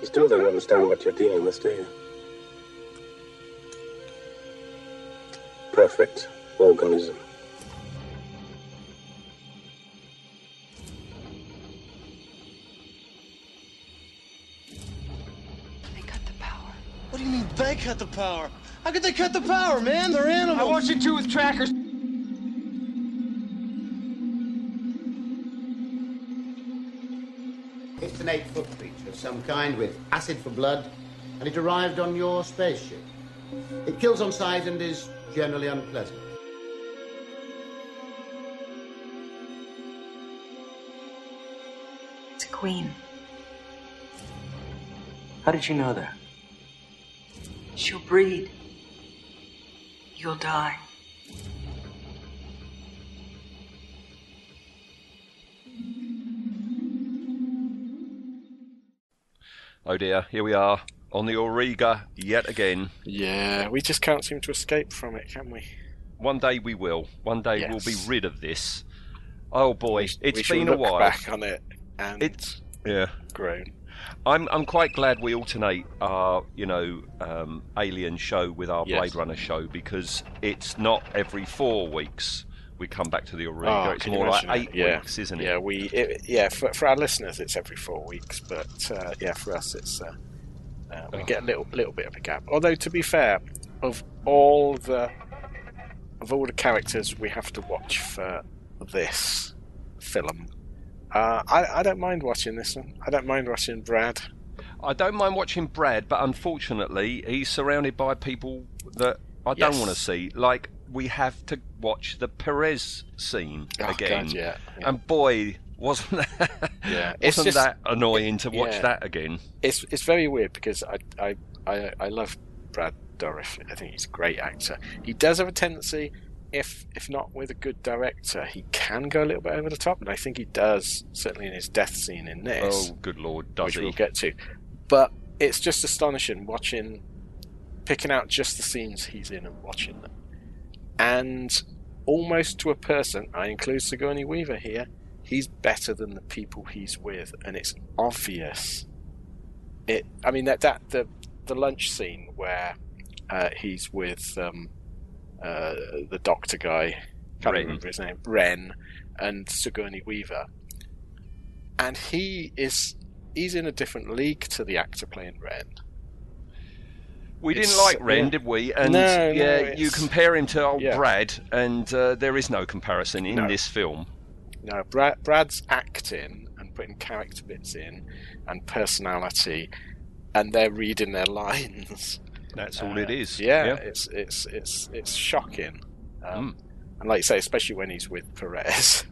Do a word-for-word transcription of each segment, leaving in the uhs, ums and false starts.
You still don't understand what you're dealing with, do you? Perfect organism. They cut the power. What do you mean they cut the power? How could they cut the power, man? They're animals. I watched it too with trackers. It's an eight-foot creature of some kind with acid for blood, and it arrived on your spaceship. It kills on sight and is generally unpleasant. It's a queen. How did you know that? She'll breed. You'll die. Oh dear, here we are, on the Auriga yet again. Yeah, we just can't seem to escape from it, can we? One day we will. One day yes. We'll be rid of this. Oh boy, we, it's we been a while. We look back on it and it's, yeah. grown. I'm I'm quite glad we alternate our, you know, um, Alien show with our yes. Blade Runner show, because it's not every four weeks we come back to the Auriga. Oh, it's more like eight yeah. weeks, isn't it? Yeah, we it, yeah for, for our listeners it's every four weeks, but uh, yeah for us it's uh, uh, we oh. get a little little bit of a gap. Although to be fair, of all the of all the characters we have to watch for this film, uh, I I don't mind watching this one. I don't mind watching Brad. I don't mind watching Brad, but unfortunately he's surrounded by people that I yes. don't want to see. Like, we have to watch the Perez scene oh, again. God, yeah, yeah. And boy, wasn't that, yeah. wasn't it's just, that annoying to watch yeah. that again. It's it's very weird because I, I, I, I love Brad Dourif. I think he's a great actor. He does have a tendency, if if not with a good director, he can go a little bit over the top, and I think he does, certainly in his death scene in this. Oh, good Lord, does which he? We'll get to. But it's just astonishing watching, picking out just the scenes he's in and watching them. And almost to a person, I include Sigourney Weaver here, he's better than the people he's with, and it's obvious. It, I mean, that, that the the lunch scene where uh, he's with um, uh, the doctor guy, can't Ren. remember his name, Ren, and Sigourney Weaver, and he is he's in a different league to the actor playing Ren. We it's, didn't like Ren, yeah. did we? And no, yeah, no, you compare him to old yeah. Brad, and uh, there is no comparison in no. this film. No, Brad, Brad's acting and putting character bits in and personality, and they're reading their lines. That's uh, all it is. Yeah, yeah, it's it's it's it's shocking. Um, mm. And like you say, especially when he's with Perez.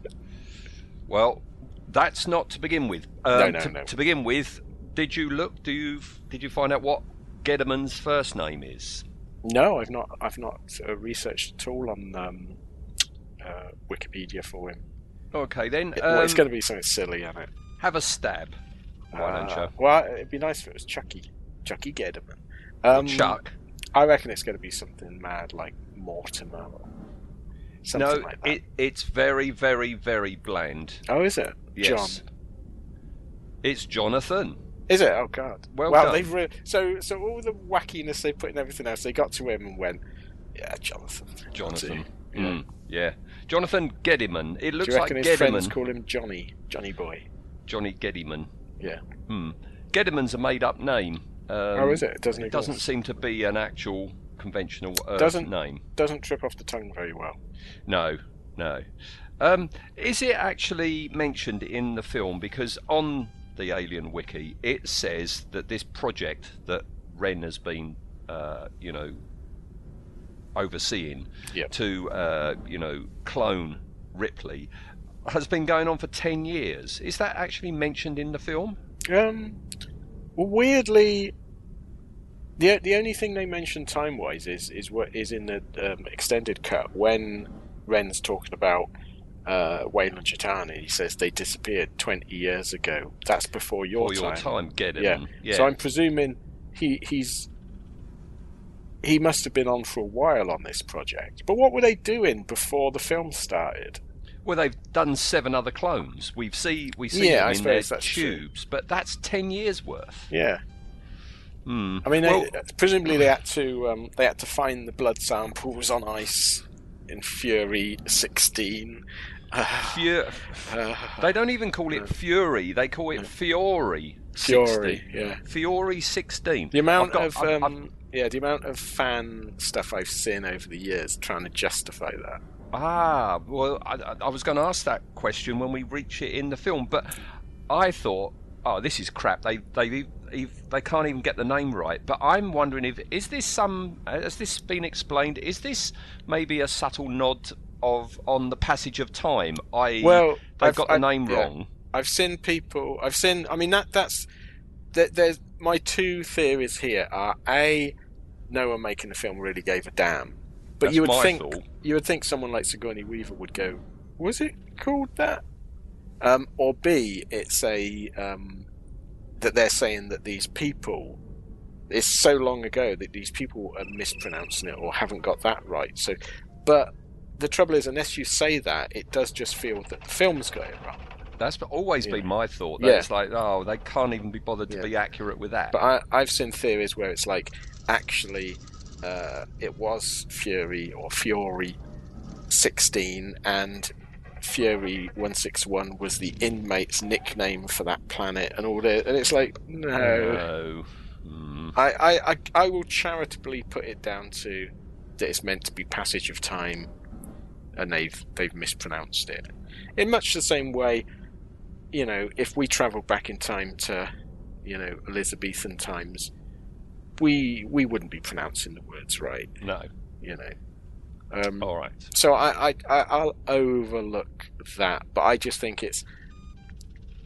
Well, that's not to begin with. Um, no, no, to, no. To begin with, did you look? Do you did you find out what Gediman's first name is? No, I've not. I've not uh, researched at all on um, uh, Wikipedia for him. Okay, then it, um, well, it's going to be something silly, isn't it? Have a stab. Why uh, don't you? Well, it'd be nice if it was Chucky, Chucky Gediman. Um, Chuck. I reckon it's going to be something mad like Mortimer. Or something no, like that. It, it's very, very, very bland. Oh, is it? Yes. John. It's Jonathan. Is it? Oh God! Well, well they've re- so so all the wackiness they put in everything else, they got to him and went, yeah, Jonathan. Jonathan. Yeah. Mm, yeah. Jonathan Gediman. It looks Do you like his Gediman. Friends call him Johnny, Johnny Boy, Johnny Gediman. Yeah. Hmm. Gediman's a made-up name. Um, oh, is it? It doesn't. It doesn't exist. Seem to be an actual conventional Earth doesn't, name. Doesn't trip off the tongue very well. No, no. Um, is it actually mentioned in the film? Because on the Alien Wiki, it says that this project that Ren has been, uh, you know, overseeing yep. to, uh, you know, clone Ripley has been going on for ten years. Is that actually mentioned in the film? Um, well, weirdly, the the only thing they mention time wise is is what is in the um, extended cut when Ren's talking about. Uh, Waylon Chitani, he says they disappeared twenty years ago. That's before your before time. Before your time, get it. Yeah. yeah. So I'm presuming he he's he must have been on for a while on this project. But what were they doing before the film started? Well, they've done seven other clones. We've see we see yeah, them in their tubes, true. But that's ten years worth. Yeah. Mm. I mean, well, they, presumably they had to um, they had to find the blood samples on ice in Fury sixteen. Fur- uh, they don't even call it Fury; they call it Fiori. Fiori, yeah. Fiori sixteen. The amount got, of I'm, um, I'm, yeah, the amount of fan stuff I've seen over the years trying to justify that. Ah, well, I, I was going to ask that question when we reach it in the film, but I thought, oh, this is crap. They they they can't even get the name right. But I'm wondering if is this some has this been explained? Is this maybe a subtle nod of on the passage of time? I well, they've I've, got the I've, name yeah. wrong. I've seen people. I've seen. I mean, that that's there, there's my two theories here are A, no one making the film really gave a damn. But that's you would think thought. you would think someone like Sigourney Weaver would go, was it called that? Um, or B, it's a um, that they're saying that these people, it's so long ago that these people are mispronouncing it or haven't got that right. So, but the trouble is, unless you say that, it does just feel that the film's got it wrong. That's always yeah. been my thought. That yeah. It's like, oh, they can't even be bothered to yeah. be accurate with that. But I, I've seen theories where it's like, actually, uh, it was Fury or Fury sixteen, and Fury one sixty-one was the inmate's nickname for that planet and all that, and it's like no, no. Mm. I, I, I will charitably put it down to that it's meant to be passage of time and they've they've mispronounced it in much the same way, you know, if we travel back in time to, you know, Elizabethan times, we we wouldn't be pronouncing the words right. No, you know. Um, All right. So I, I, I, I'll overlook that, but I just think it's,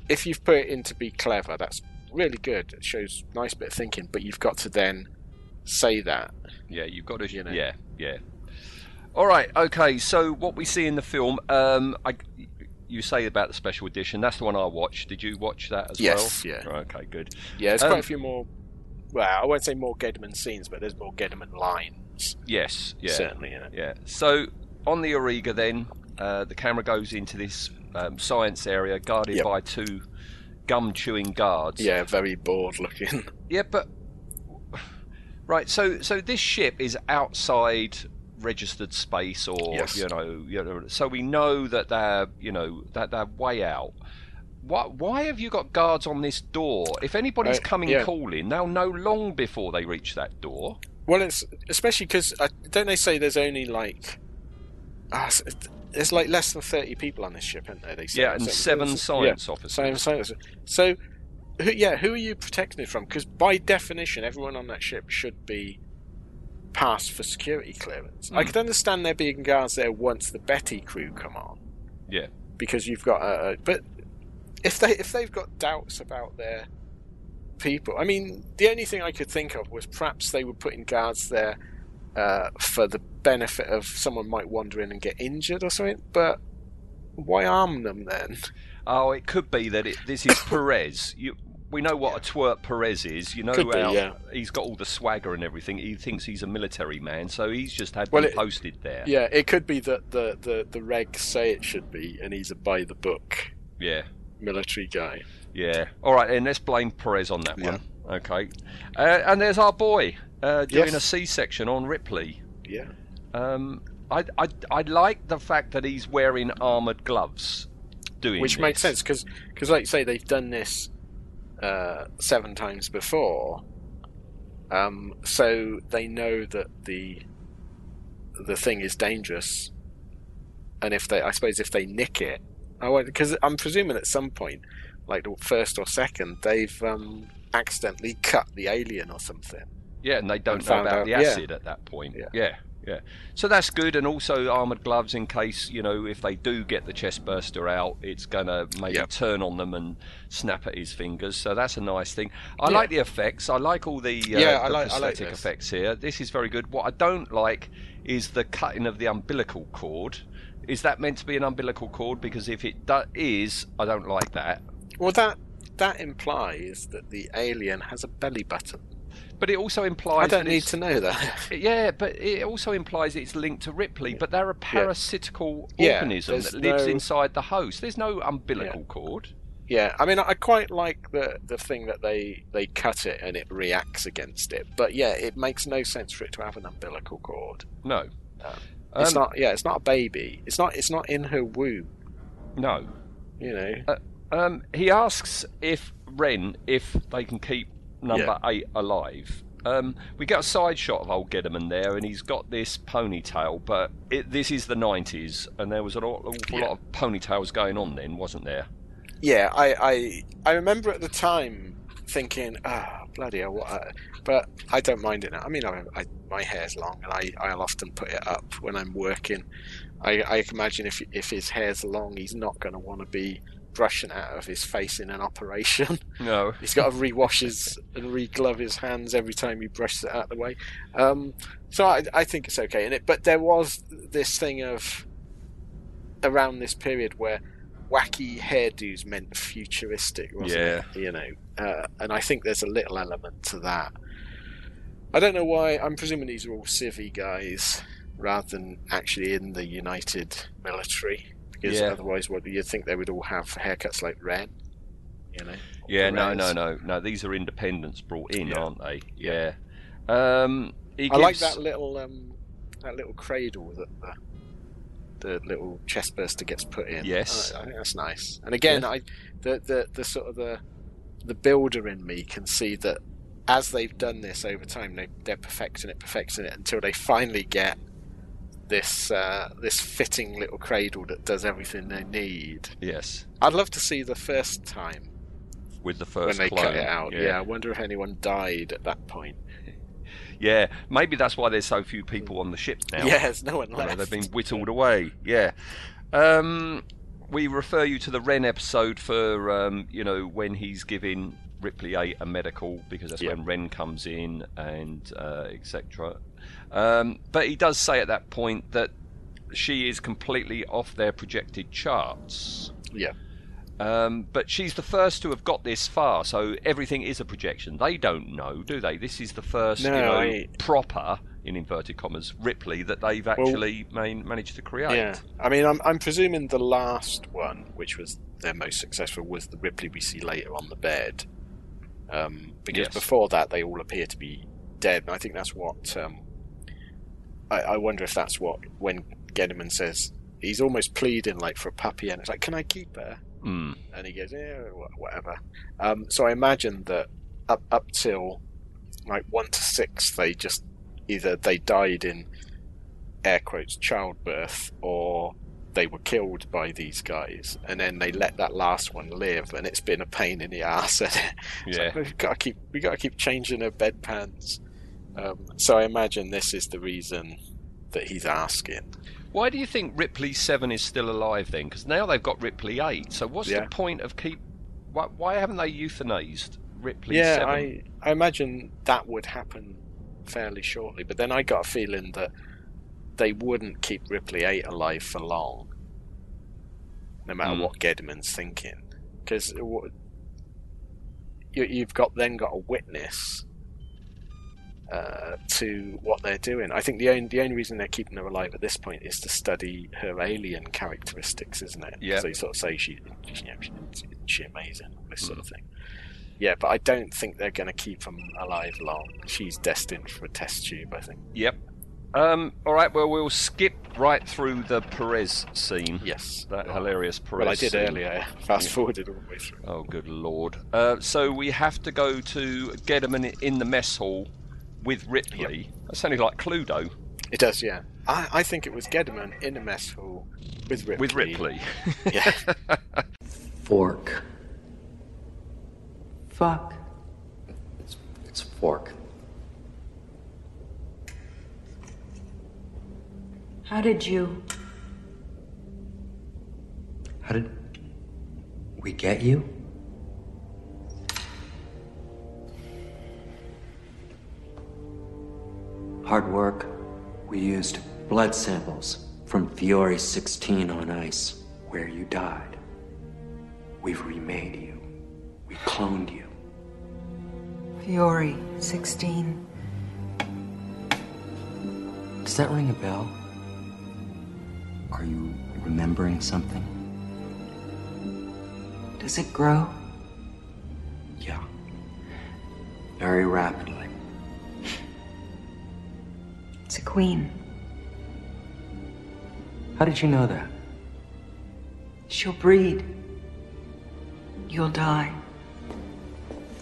if you've put it in to be clever, that's really good. It shows a nice bit of thinking, but you've got to then say that. Yeah, you've got to, you know. Yeah, yeah. All right, okay, so what we see in the film, um, I, you say about the special edition, that's the one I watched. Did you watch that as yes, well? Yes, yeah. Oh, okay, good. Yeah, there's um, quite a few more, well, I won't say more Gediman scenes, but there's more Gediman lines. Yes, yeah, certainly, yeah. yeah. So on the Auriga, then uh, the camera goes into this um, science area guarded yep. by two gum-chewing guards. Yeah, very bored looking. Yeah, but right. So, so this ship is outside registered space, or yes. you know, you know. So we know that they're, you know, that they're way out. Why, why have you got guards on this door? If anybody's uh, coming yeah. calling, they'll know long before they reach that door. Well, it's especially because don't they say there's only like uh, there's like less than thirty people on this ship, aren't there? They say yeah, and seven, seven science yeah, officers. Seven science. So, who, yeah, who are you protecting it from? Because by definition, everyone on that ship should be passed for security clearance. Mm. I could understand there being guards there once the Betty crew come on. Yeah, because you've got a. Uh, but if they if they've got doubts about their people. I mean, the only thing I could think of was perhaps they were putting guards there uh, for the benefit of someone might wander in and get injured or something, but why arm them then? Oh, it could be that it, this is Perez. You, we know what a twerp Perez is. You know, could be, how, yeah. he's got all the swagger and everything. He thinks he's a military man, so he's just had well, them it, posted there. Yeah, it could be that the, the, the regs say it should be, and he's a by-the-book yeah. military guy. Yeah. All right, then let's blame Perez on that yeah. one. Okay. Uh, and there's our boy uh, doing yes. a C-section on Ripley. Yeah. Um, I I I like the fact that he's wearing armoured gloves doing Which this. Makes sense, because like you say, they've done this uh, seven times before, um, so they know that the the thing is dangerous, and if they, I suppose if they nick it, because I'm presuming at some point, like the first or second, they've um, accidentally cut the alien or something. Yeah, and they don't and know about out, the acid yeah. at that point. Yeah. yeah, yeah. So that's good, and also armoured gloves in case, you know, if they do get the chest burster out, it's going to maybe yep. turn on them and snap at his fingers. So that's a nice thing. I yeah. like the effects. I like all the, uh, yeah, the I like, prosthetic I like effects here. This is very good. What I don't like is the cutting of the umbilical cord. Is that meant to be an umbilical cord? Because if it do- is, I don't like that. Well, that that implies that the alien has a belly button. But it also implies... I don't need to know that. yeah, but it also implies it's linked to Ripley, yeah. but they're a parasitical yeah. organism yeah, that lives no... inside the host. There's no umbilical yeah. cord. Yeah, I mean, I quite like the the thing that they, they cut it and it reacts against it. But yeah, it makes no sense for it to have an umbilical cord. No, um, it's um, not. Yeah, it's not a baby. It's not. It's not in her womb. No, you know. Uh, um, he asks if Ren, if they can keep number yeah. eight alive. Um, we get a side shot of old Gediman there, and he's got this ponytail. But it, this is the nineties, and there was an awful yeah. lot of ponytails going on then, wasn't there? Yeah, I, I I remember at the time thinking, ah, oh, bloody hell, what a... But I don't mind it now. I mean, I, I, my hair's long, and I, I'll often put it up when I'm working. I, I imagine if if his hair's long, he's not going to want to be brushing out of his face in an operation. No. He's got to rewash his and re-glove his hands every time he brushes it out of the way. Um, so I, I think it's okay. And it, but there was this thing of, around this period where wacky hairdos meant futuristic, wasn't yeah. it? You know, uh, and I think there's a little element to that. I don't know why. I'm presuming these are all civvy guys rather than actually in the United military, because yeah. otherwise, what you'd think they would all have haircuts like Ren, you know? Yeah, Perez. no, no, no, no. These are independents brought in, yeah. aren't they? Yeah. yeah. Um, he gives... I like that little um, that little cradle that. The... the little chestburster gets put in. Yes, I, I think that's nice. And again, yeah. I the, the the sort of the the builder in me can see that as they've done this over time, they, they're perfecting it, perfecting it until they finally get this uh, this fitting little cradle that does everything they need. Yes, I'd love to see the first time with the first when they clone. Cut it out. Yeah. yeah, I wonder if anyone died at that point. Yeah, maybe that's why there's so few people on the ship now. Yeah, there's no one left. You know, they've been whittled away. Yeah, um, we refer you to the Ren episode for um, you know, when he's giving Ripley eight a medical, because that's yeah. when Ren comes in and uh, et cetera. Um, but he does say at that point that she is completely off their projected charts. Yeah. Um, but she's the first to have got this far, so everything is a projection. They don't know, do they? This is the first, no, you know, I... proper, in inverted commas, Ripley that they've actually well, man- managed to create. Yeah. I mean, I'm, I'm presuming the last one, which was their most successful, was the Ripley we see later on the bed. Um, because yes. before that, they all appear to be dead. And I think that's what... Um, I, I wonder if that's what, when Gediman says, he's almost pleading like for a puppy, and it's like, can I keep her? Mm. And he goes, yeah, whatever. Um, so I imagine that up up till like one to six, they just either they died in air quotes childbirth, or they were killed by these guys, and then they let that last one live, and it's been a pain in the arse. Yeah, like, we've got to keep we got to keep changing her bedpans. Um, so I imagine this is the reason that he's asking. Why do you think Ripley seven is still alive then? Because now they've got Ripley eight. So what's yeah. the point of keep? Why, why haven't they euthanized Ripley yeah, seven? Yeah, I, I imagine that would happen fairly shortly. But then I got a feeling that they wouldn't keep Ripley eight alive for long, no matter mm. what Gediman's thinking. Because you've got then got a witness. Uh, to what they're doing. I think the only, the only reason they're keeping her alive at this point is to study her alien characteristics, isn't it? Yeah. So you sort of say she, she, you know, she, she amazing, this mm. sort of thing. Yeah, but I don't think they're going to keep them alive long. She's destined for a test tube, I think. Yep. Um, all right, well, we'll skip right through the Perez scene. Yes. That oh. hilarious Perez Well, I did scene. earlier. Fast-forwarded yeah. all the way through. Oh, good Lord. Uh, so we have to go to Gediman in the mess hall with Ripley. Yep. That sounded like Cluedo. It does, yeah. I, I think it was Gediman in a mess hall with Ripley. With Ripley. yeah. Fork. Fuck. It's, it's fork. How did you... How did we get you? Hard work. We used blood samples from Fiori sixteen on ice, where you died. We've remade you. We cloned you. Fiori sixteen. Does that ring a bell? Are you remembering something? Does it grow? Yeah. Very rapidly. It's a queen. How did you know that? She'll breed. You'll die.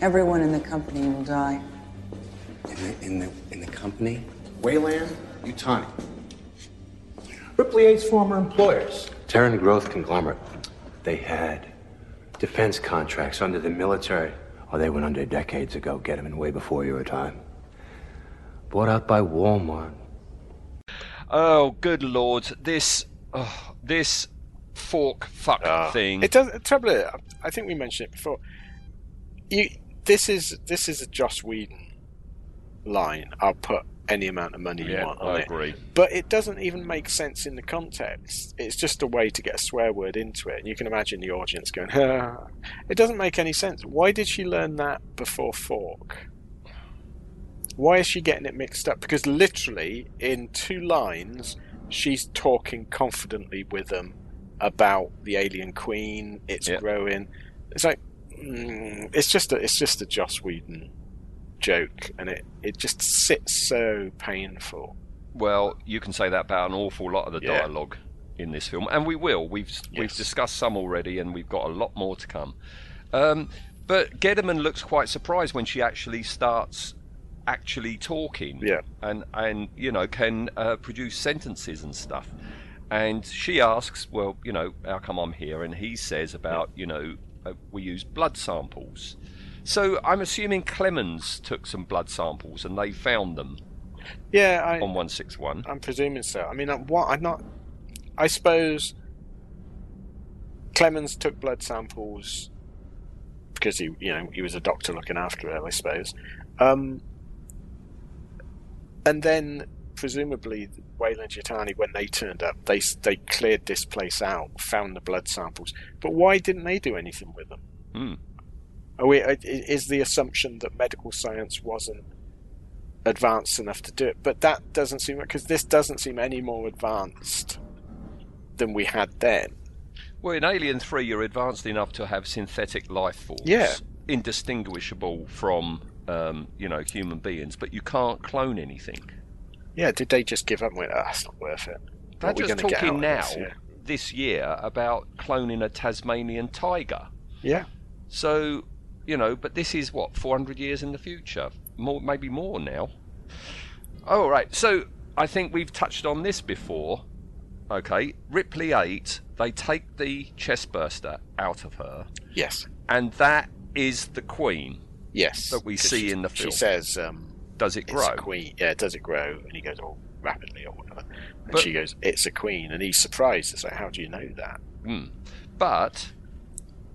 Everyone in the company will die. In the, in the, in the company? Weyland Yutani. Ripley eight's former employers. Terran Growth conglomerate. They had defense contracts under the military. Oh, they went under decades ago, Gediman, way before your time. Bought out by Walmart. Oh, good lord. This, oh, this fork fuck uh, thing. It does. Trouble is, I think we mentioned it before. You, this is this is a Joss Whedon line. I'll put any amount of money yeah, you want on I agree. it. But it doesn't even make sense in the context. It's just a way to get a swear word into it. And you can imagine the audience going, ah. It doesn't make any sense. Why did she learn that before fork? Why is she getting it mixed up? Because literally, in two lines, she's talking confidently with them about the alien queen, it's yep. growing. It's like, mm, it's just a, it's just a Joss Whedon joke, and it, it just sits so painful. Well, you can say that about an awful lot of the yeah. dialogue in this film, and we will. We've yes. we've discussed some already, and we've got a lot more to come. Um, but Gediman looks quite surprised when she actually starts actually talking, yeah. and and you know can uh, produce sentences and stuff. And she asks, well, you know, how come I'm here? And he says about, yeah. you know, uh, we use blood samples. So I'm assuming Clemens took some blood samples and they found them. Yeah, I, on one six one. I'm presuming so. I mean, what I'm not. I suppose Clemens took blood samples because he, you know, he was a doctor looking after her, I suppose. Um, and then presumably Weyland Yutani, when they turned up, they they cleared this place out, found the blood samples. But why didn't they do anything with them? Hmm. Are we, is the assumption that medical science wasn't advanced enough to do it? But that doesn't seem, because this doesn't seem any more advanced than we had then. Well, in Alien three, you're advanced enough to have synthetic life forms, yeah. indistinguishable from um, you know human beings, but you can't clone anything. Yeah, did they just give up and went, oh, that's not worth it? They're just talking now, this, yeah. this year, about cloning a Tasmanian tiger. Yeah. So, you know, but this is, what, four hundred years in the future? More, maybe more now. Oh, all right, so I think we've touched on this before. Okay, Ripley eight, they take the chestburster out of her. Yes. And that is the queen. Yes. That we see she, in the film. She says... Um, does it grow? It's a queen. Yeah, does it grow? And he goes, oh, rapidly or whatever. And but, she goes, it's a queen. And he's surprised. It's like, how do you know that? Mm. But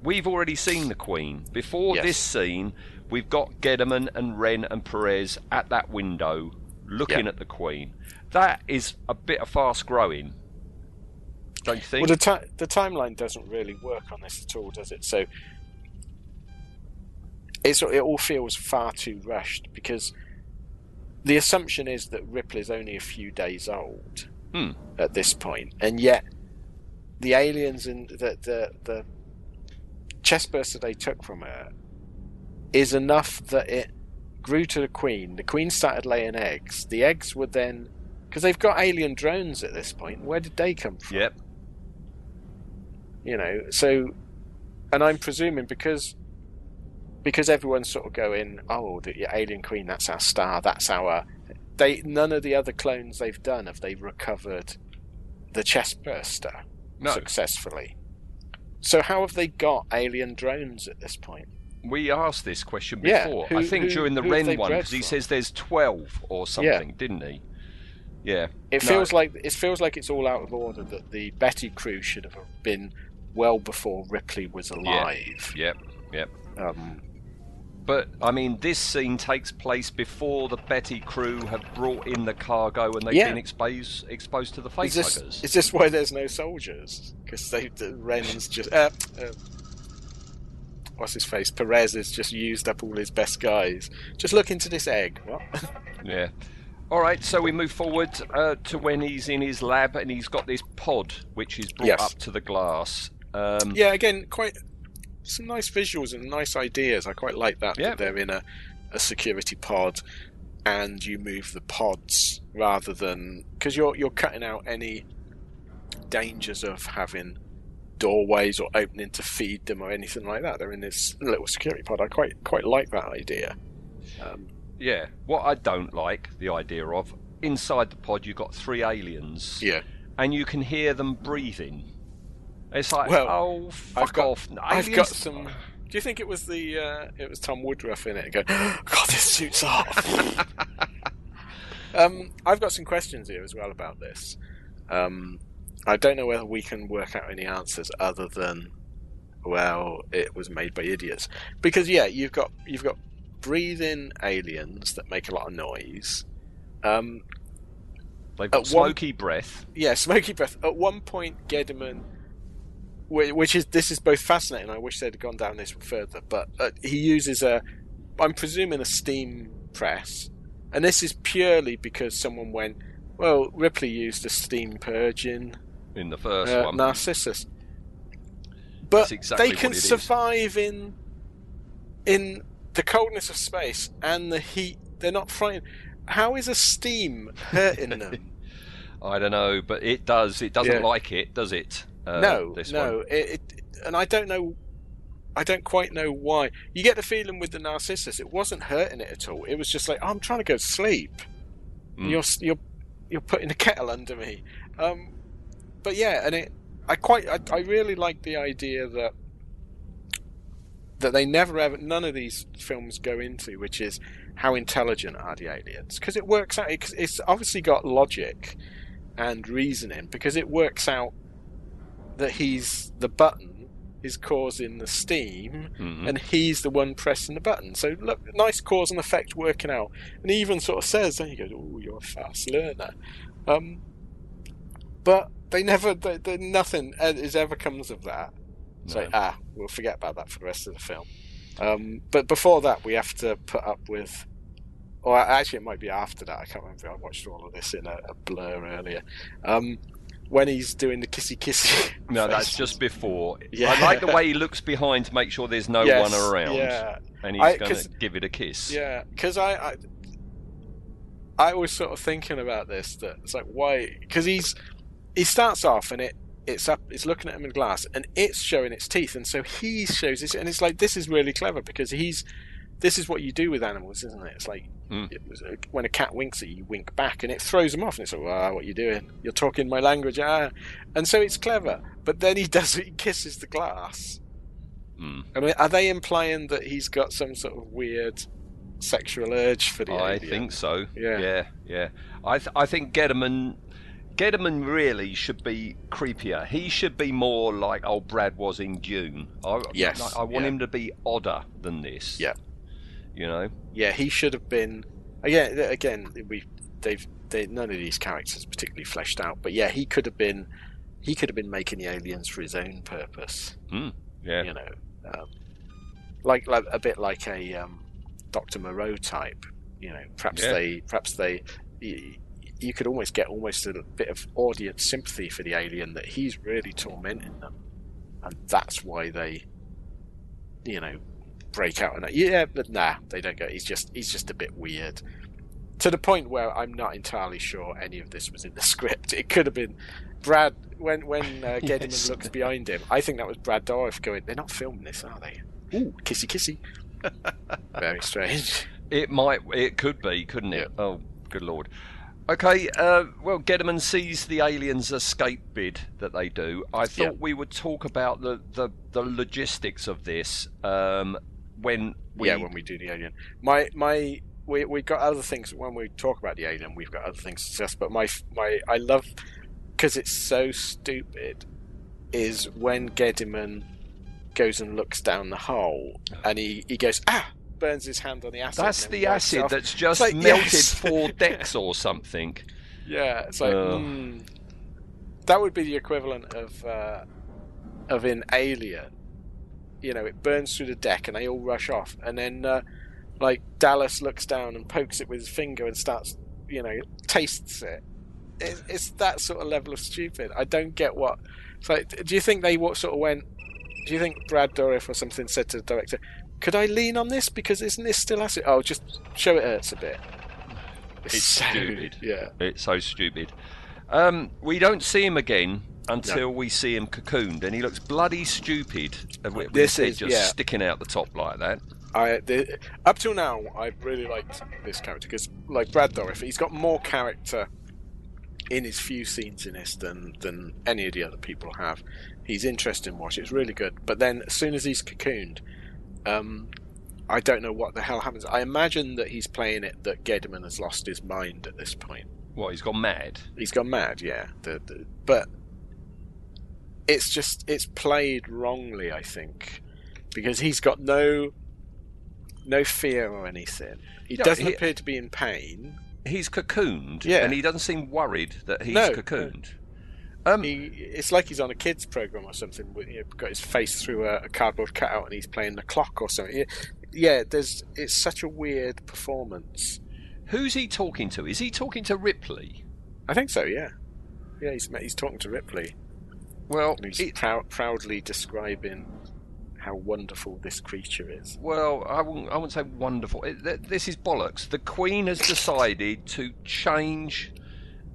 we've already seen the queen. Before yes. this scene, we've got Gediman and Ren and Perez at that window looking yeah. at the queen. That is a bit of fast growing. Don't you think? Well, the, ti- the timeline doesn't really work on this at all, does it? So it's, it all feels far too rushed because... The assumption is that Ripley's only a few days old hmm. at this point, and yet the aliens and the the, the chestburster they took from her is enough that it grew to the queen. The queen started laying eggs. The eggs were then, because they've got alien drones at this point. Where did they come from? Yep. You know, so, and I'm presuming because. Because everyone's sort of going, oh, the alien queen, that's our star, that's our... They, none of the other clones they've done have they recovered the chestburster no. successfully. So how have they got alien drones at this point? We asked this question before. Yeah. Who, I think who, during the Ren one, because he says there's twelve or something, yeah. didn't he? Yeah. It no. feels like it feels like it's all out of order that the Betty crew should have been well before Ripley was alive. Yep, yep. yep. Um... But, I mean, this scene takes place before the Betty crew have brought in the cargo and they've yeah. been exposed exposed to the face is this, huggers. Is this why there's no soldiers? Because the Ren's just... Uh, uh, what's his face? Perez has just used up all his best guys. Just look into this egg. What? yeah. All right, so we move forward uh, to when he's in his lab and he's got this pod, which is brought yes. up to the glass. Um, yeah, again, quite... some nice visuals and nice ideas. I quite like that, yeah. that they're in a, a security pod and you move the pods rather than... Because you're, you're cutting out any dangers of having doorways or opening to feed them or anything like that. They're in this little security pod. I quite quite like that idea. Um, yeah. What I don't like the idea of, inside the pod you've got three aliens. Yeah. And you can hear them breathing. It's like, well, oh, fuck I've got, off. No, I've aliens... got some... Do you think it was the uh, it was Tom Woodruff in it going, God, this suit's off. um, I've got some questions here as well about this. Um, I don't know whether we can work out any answers other than, well, it was made by idiots. Because yeah, you've got you've got breathing aliens that make a lot of noise. Um, They've got smoky one, breath. Yeah, smoky breath. At one point, Gediman. Which is this is both fascinating. I wish they'd gone down this further, but uh, he uses a, I'm presuming a steam press, and this is purely because someone went, well, Ripley used a steam purge in in the first uh, one, Narcissus, but exactly they can survive is. in in the coldness of space and the heat. They're not frightened. How is a steam hurting them? I don't know, but it does. It doesn't yeah. like it, does it? Uh, no, no, it, it, and I don't know, I don't quite know why. You get the feeling with the Narcissus, it wasn't hurting it at all. It was just like, oh, I'm trying to go to sleep. Mm. You're you're you're putting a kettle under me. Um, but yeah, and it, I quite, I, I really like the idea that that they never ever, none of these films go into, which is how intelligent are the aliens? Because it works out. It, it's obviously got logic and reasoning because it works out. That he's the button is causing the steam, mm-hmm. and he's the one pressing the button. So look, nice cause and effect working out. And he even sort of says, "Then he goes, oh, you're a fast learner." Um, but they never, they, they, nothing is ever comes of that. No. So ah, we'll forget about that for the rest of the film. Um, but before that, we have to put up with. Or actually, it might be after that. I can't remember. I watched all of this in a, a blur earlier. Um, When he's doing the kissy kissy. No, that's just before. Yeah. I like the way he looks behind to make sure there's no yes, one around. Yeah. And he's going to give it a kiss. Yeah, because I, I, I was sort of thinking about this. That it's like, why? Because he's he starts off and it it's up, it's looking at him in glass and it's showing its teeth, and so he shows it, and it's like this is really clever because he's this is what you do with animals, isn't it? It's like. Mm. It was, when a cat winks at you, you wink back, and it throws them off. And it's like, "Ah, what are you doing? You're talking my language." Ah, and so it's clever. But then he does it; he kisses the glass. Mm. I mean, are they implying that he's got some sort of weird sexual urge for the? I alien? think so. Yeah, yeah, yeah. I th- I think Gediman, Gediman really should be creepier. He should be more like old Brad was in Dune. I, yes, like, I want yeah. him to be odder than this. Yeah. You know, yeah, he should have been. Again, again, we they've they, none of these characters are particularly fleshed out, but yeah, he could have been. He could have been making the aliens for his own purpose. Mm, yeah, you know, um, like like a bit like a um, Doctor Moreau type. You know, perhaps yeah. they, perhaps they, you, you could almost get almost a bit of audience sympathy for the alien that he's really tormenting them, and that's why they, you know. break out and yeah but nah they don't go he's just he's just a bit weird to the point where I'm not entirely sure any of this was in the script. It could have been Brad when when uh, Gediman yes. looks behind him. I think that was Brad Dourif going, they're not filming this, are they? Ooh, kissy kissy. Very strange. It might it could be couldn't it yeah. Oh good lord. Okay, uh, well, Gediman sees the aliens' escape bid that they do. I thought yeah. we would talk about the, the, the logistics of this um When we... Yeah, when we do the alien, my my we we got other things. When we talk about the alien, we've got other things to discuss. But my my I love because it's so stupid. Is when Gediman goes and looks down the hole, and he, he goes ah, burns his hand on the acid. That's the acid that's just like, melted yes. four decks or something. Yeah, it's like uh. mm, that would be the equivalent of uh, of in Alien. You know, it burns through the deck and they all rush off. And then, uh, like, Dallas looks down and pokes it with his finger and starts, you know, tastes it. It's, it's that sort of level of stupid. I don't get what... It's like, do you think they sort of went, Do you think Brad Dourif or something said to the director, could I lean on this? Because isn't this still acid? Oh, just show it hurts a bit. It's, it's so, stupid. Yeah. It's so stupid. Um, we don't see him again until no. we see him cocooned, and he looks bloody stupid with this his head is, just yeah. sticking out the top like that. I, the, up till now, I really liked this character because, like Brad Dourif, he's got more character in his few scenes in this than, than any of the other people have. He's interesting watch. It's really good. But then, as soon as he's cocooned, um, I don't know what the hell happens. I imagine that he's playing it that Gediman has lost his mind at this point. Well, he's gone mad. He's gone mad, yeah. The, the, but it's just, it's played wrongly, I think, because he's got no... no fear or anything. He no, doesn't he, appear to be in pain. He's cocooned, yeah. and he doesn't seem worried that he's no, cocooned. No. Um, he, it's like he's on a kids' programme or something. He's got his face through a, a cardboard cutout and he's playing the clock or something. Yeah, there's. It's such a weird performance. Who's he talking to? Is he talking to Ripley? I think so, yeah. Yeah, he's, he's talking to Ripley. Well, and he's it, prou- proudly describing... how wonderful this creature is. Well, I wouldn't, I wouldn't say wonderful. It, th- this is bollocks. The Queen has decided to change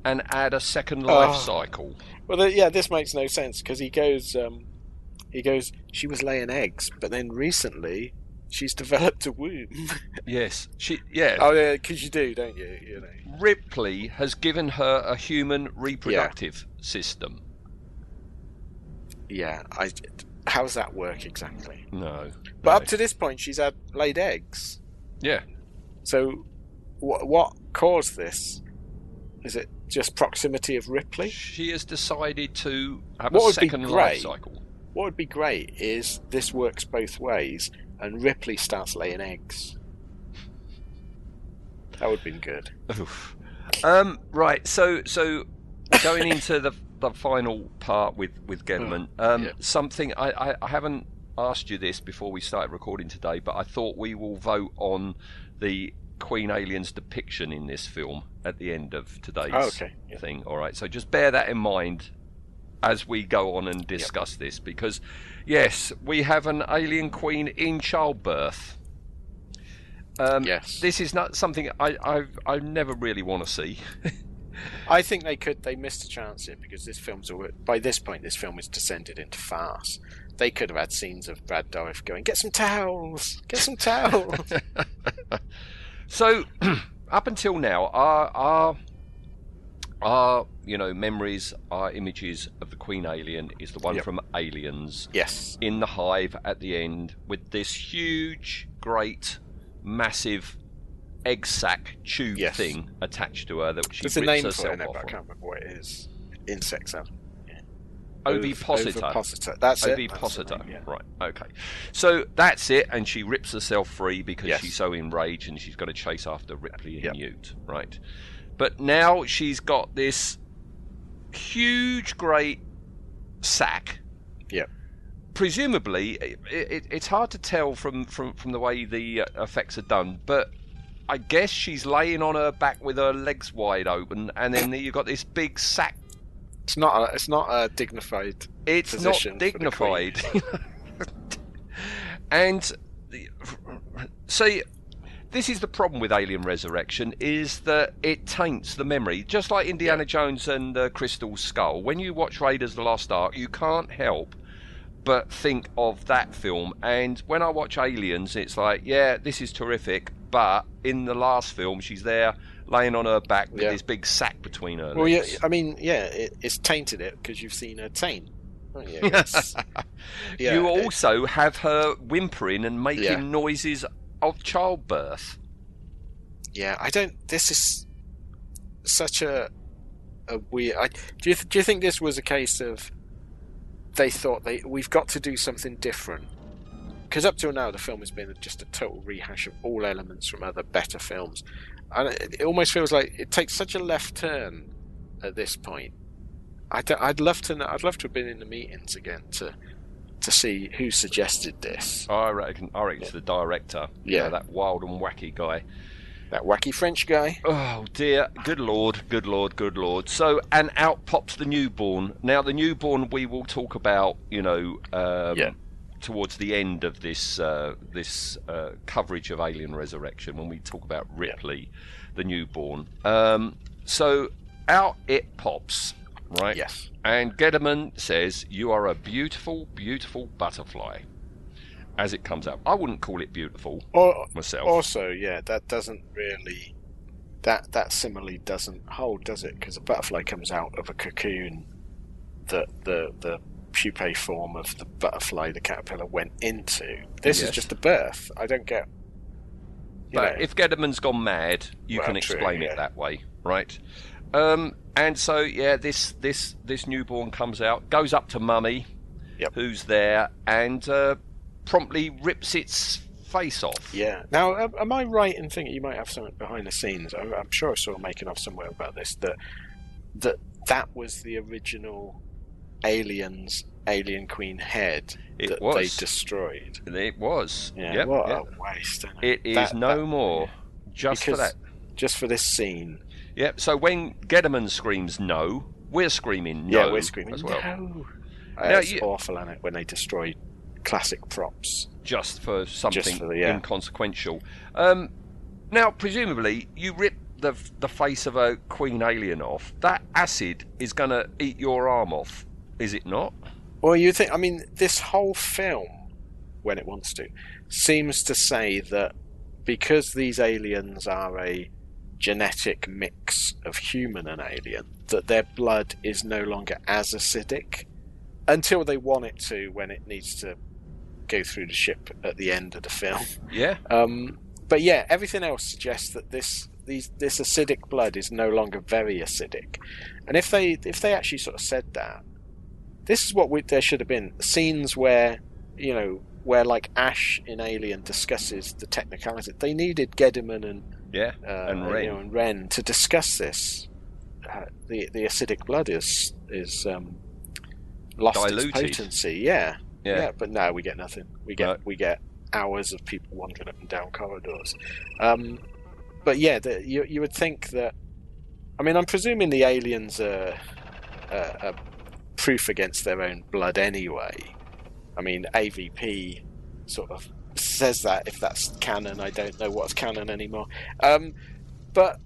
and add a second life oh. cycle. Well, th- yeah, this makes no sense because he goes, um, he goes. She was laying eggs, but then recently she's developed a womb. yes, she. Yeah. Oh, yeah, because you do, don't you? You know. Ripley has given her a human reproductive yeah. system. Yeah, I. How's that work exactly? No. But no. up to this point, she's had laid eggs. Yeah. So, wh- what caused this? Is it just proximity of Ripley? She has decided to have what a second life cycle. What would be great is this works both ways, and Ripley starts laying eggs. That would have been good. Oof. Um, right. So, so going into the. The final part with with Gediman. Um, yeah. Something I, I, I haven't asked you this before we started recording today, but I thought we will vote on the Queen Alien's depiction in this film at the end of today's oh, okay. yeah. thing. All right, so just bear that in mind as we go on and discuss yep. this, because yes, we have an alien queen in childbirth. Um, yes, this is not something I I I never really want to see. I think they could. They missed a chance here because this film's all, by this point, this film is descended into farce. They could have had scenes of Brad Dourif going, "Get some towels, get some towels." So, up until now, our, our our you know memories, our images of the Queen Alien is the one yep. from Aliens. Yes, in the hive at the end with this huge, great, massive. Egg sac tube yes. thing attached to her that she rips herself for it, off. But I can't remember what it is. Insect cell. Yeah. Ovipositor. Ovipositor. That's it. Ovipositor. Yeah. Right. Okay. So that's it, and she rips herself free because yes. she's so enraged, and she's got to chase after Ripley and yep. Ute. Right. But now she's got this huge, great sac. Yeah. Presumably, it, it, it's hard to tell from, from, from the way the effects are done, but. I guess she's laying on her back with her legs wide open, and then you've got this big sack. It's not. A, it's not a dignified. It's position not dignified. And see, this is the problem with Alien Resurrection: is that it taints the memory, just like Indiana yeah. Jones and the Crystal Skull. When you watch Raiders of the Lost Ark, you can't help. But think of that film, and when I watch Aliens, it's like, yeah, this is terrific, but in the last film, she's there laying on her back with yeah. this big sack between her well, legs. Yeah, I mean, yeah, it, it's tainted it because you've seen her taint. You? yeah, you also it, have her whimpering and making yeah. noises of childbirth. Yeah, I don't. This is such a a weird. I, do you do you think this was a case of? They thought they we've got to do something different because up till now the film has been just a total rehash of all elements from other better films, and it, it almost feels like it takes such a left turn at this point. I'd, I'd love to know, I'd love to have been in the meetings again to to see who suggested this. I reckon I reckon it's the director. Yeah, you know, that wild and wacky guy. That wacky French guy. Oh, dear. Good Lord, good Lord, good Lord. So, and out pops the newborn. Now, the newborn we will talk about, you know, um, yeah. towards the end of this uh, this uh, coverage of Alien Resurrection when we talk about Ripley, the newborn. Um, so out it pops, right? Yes. And Gediman says, "You are a beautiful, beautiful butterfly." As it comes up, I wouldn't call it beautiful or, myself. Also, yeah, that doesn't really that that simile doesn't hold, does it? Because a butterfly comes out of a cocoon that the the pupae form of the butterfly the caterpillar went into. This yes. is just the birth. I don't get. But know. If Gediman's gone mad, you well, can explain true, yeah. it that way, right? Um, and so, yeah, this this this newborn comes out, goes up to Mummy, yep. who's there, and uh, promptly rips its face off. Yeah. Now, um, am I right in thinking you might have something behind the scenes? I'm, I'm sure I saw a making of somewhere about this that that that was the original Aliens Alien Queen head it that was. They destroyed. It was. Yeah. Yep, what yep. a waste. It, it that, is no that, more. Yeah. Just because, for that. Just for this scene. Yeah, so when Gediman screams no, we're screaming no. Yeah, we're screaming as well. No. Uh, now, it's you, awful, isn't it, when they destroy classic props. Just for something just for the, yeah. inconsequential. Um, now, presumably, you rip the the face of a queen alien off. That acid is going to eat your arm off, is it not? Well, you think, I mean, this whole film, when it wants to, seems to say that because these aliens are a genetic mix of human and alien, that their blood is no longer as acidic until they want it to when it needs to go through the ship at the end of the film. Yeah. Um, but yeah, everything else suggests that this these this acidic blood is no longer very acidic. And if they if they actually sort of said that, this is what we, there should have been scenes where, you know, where like Ash in Alien discusses the technicality. They needed Gediman and Yeah, uh, and Ren. You know, and Ren to discuss this. Uh, the the acidic blood is is um, lost diluted. Its potency. Yeah. yeah, yeah. But no, we get nothing. We get right. we get hours of people wandering up and down corridors. Um, but yeah, the, you you would think that. I mean, I'm presuming the aliens are, are, are proof against their own blood anyway. I mean, A V P sort of says that. If that's canon, I don't know what's canon anymore. Um, but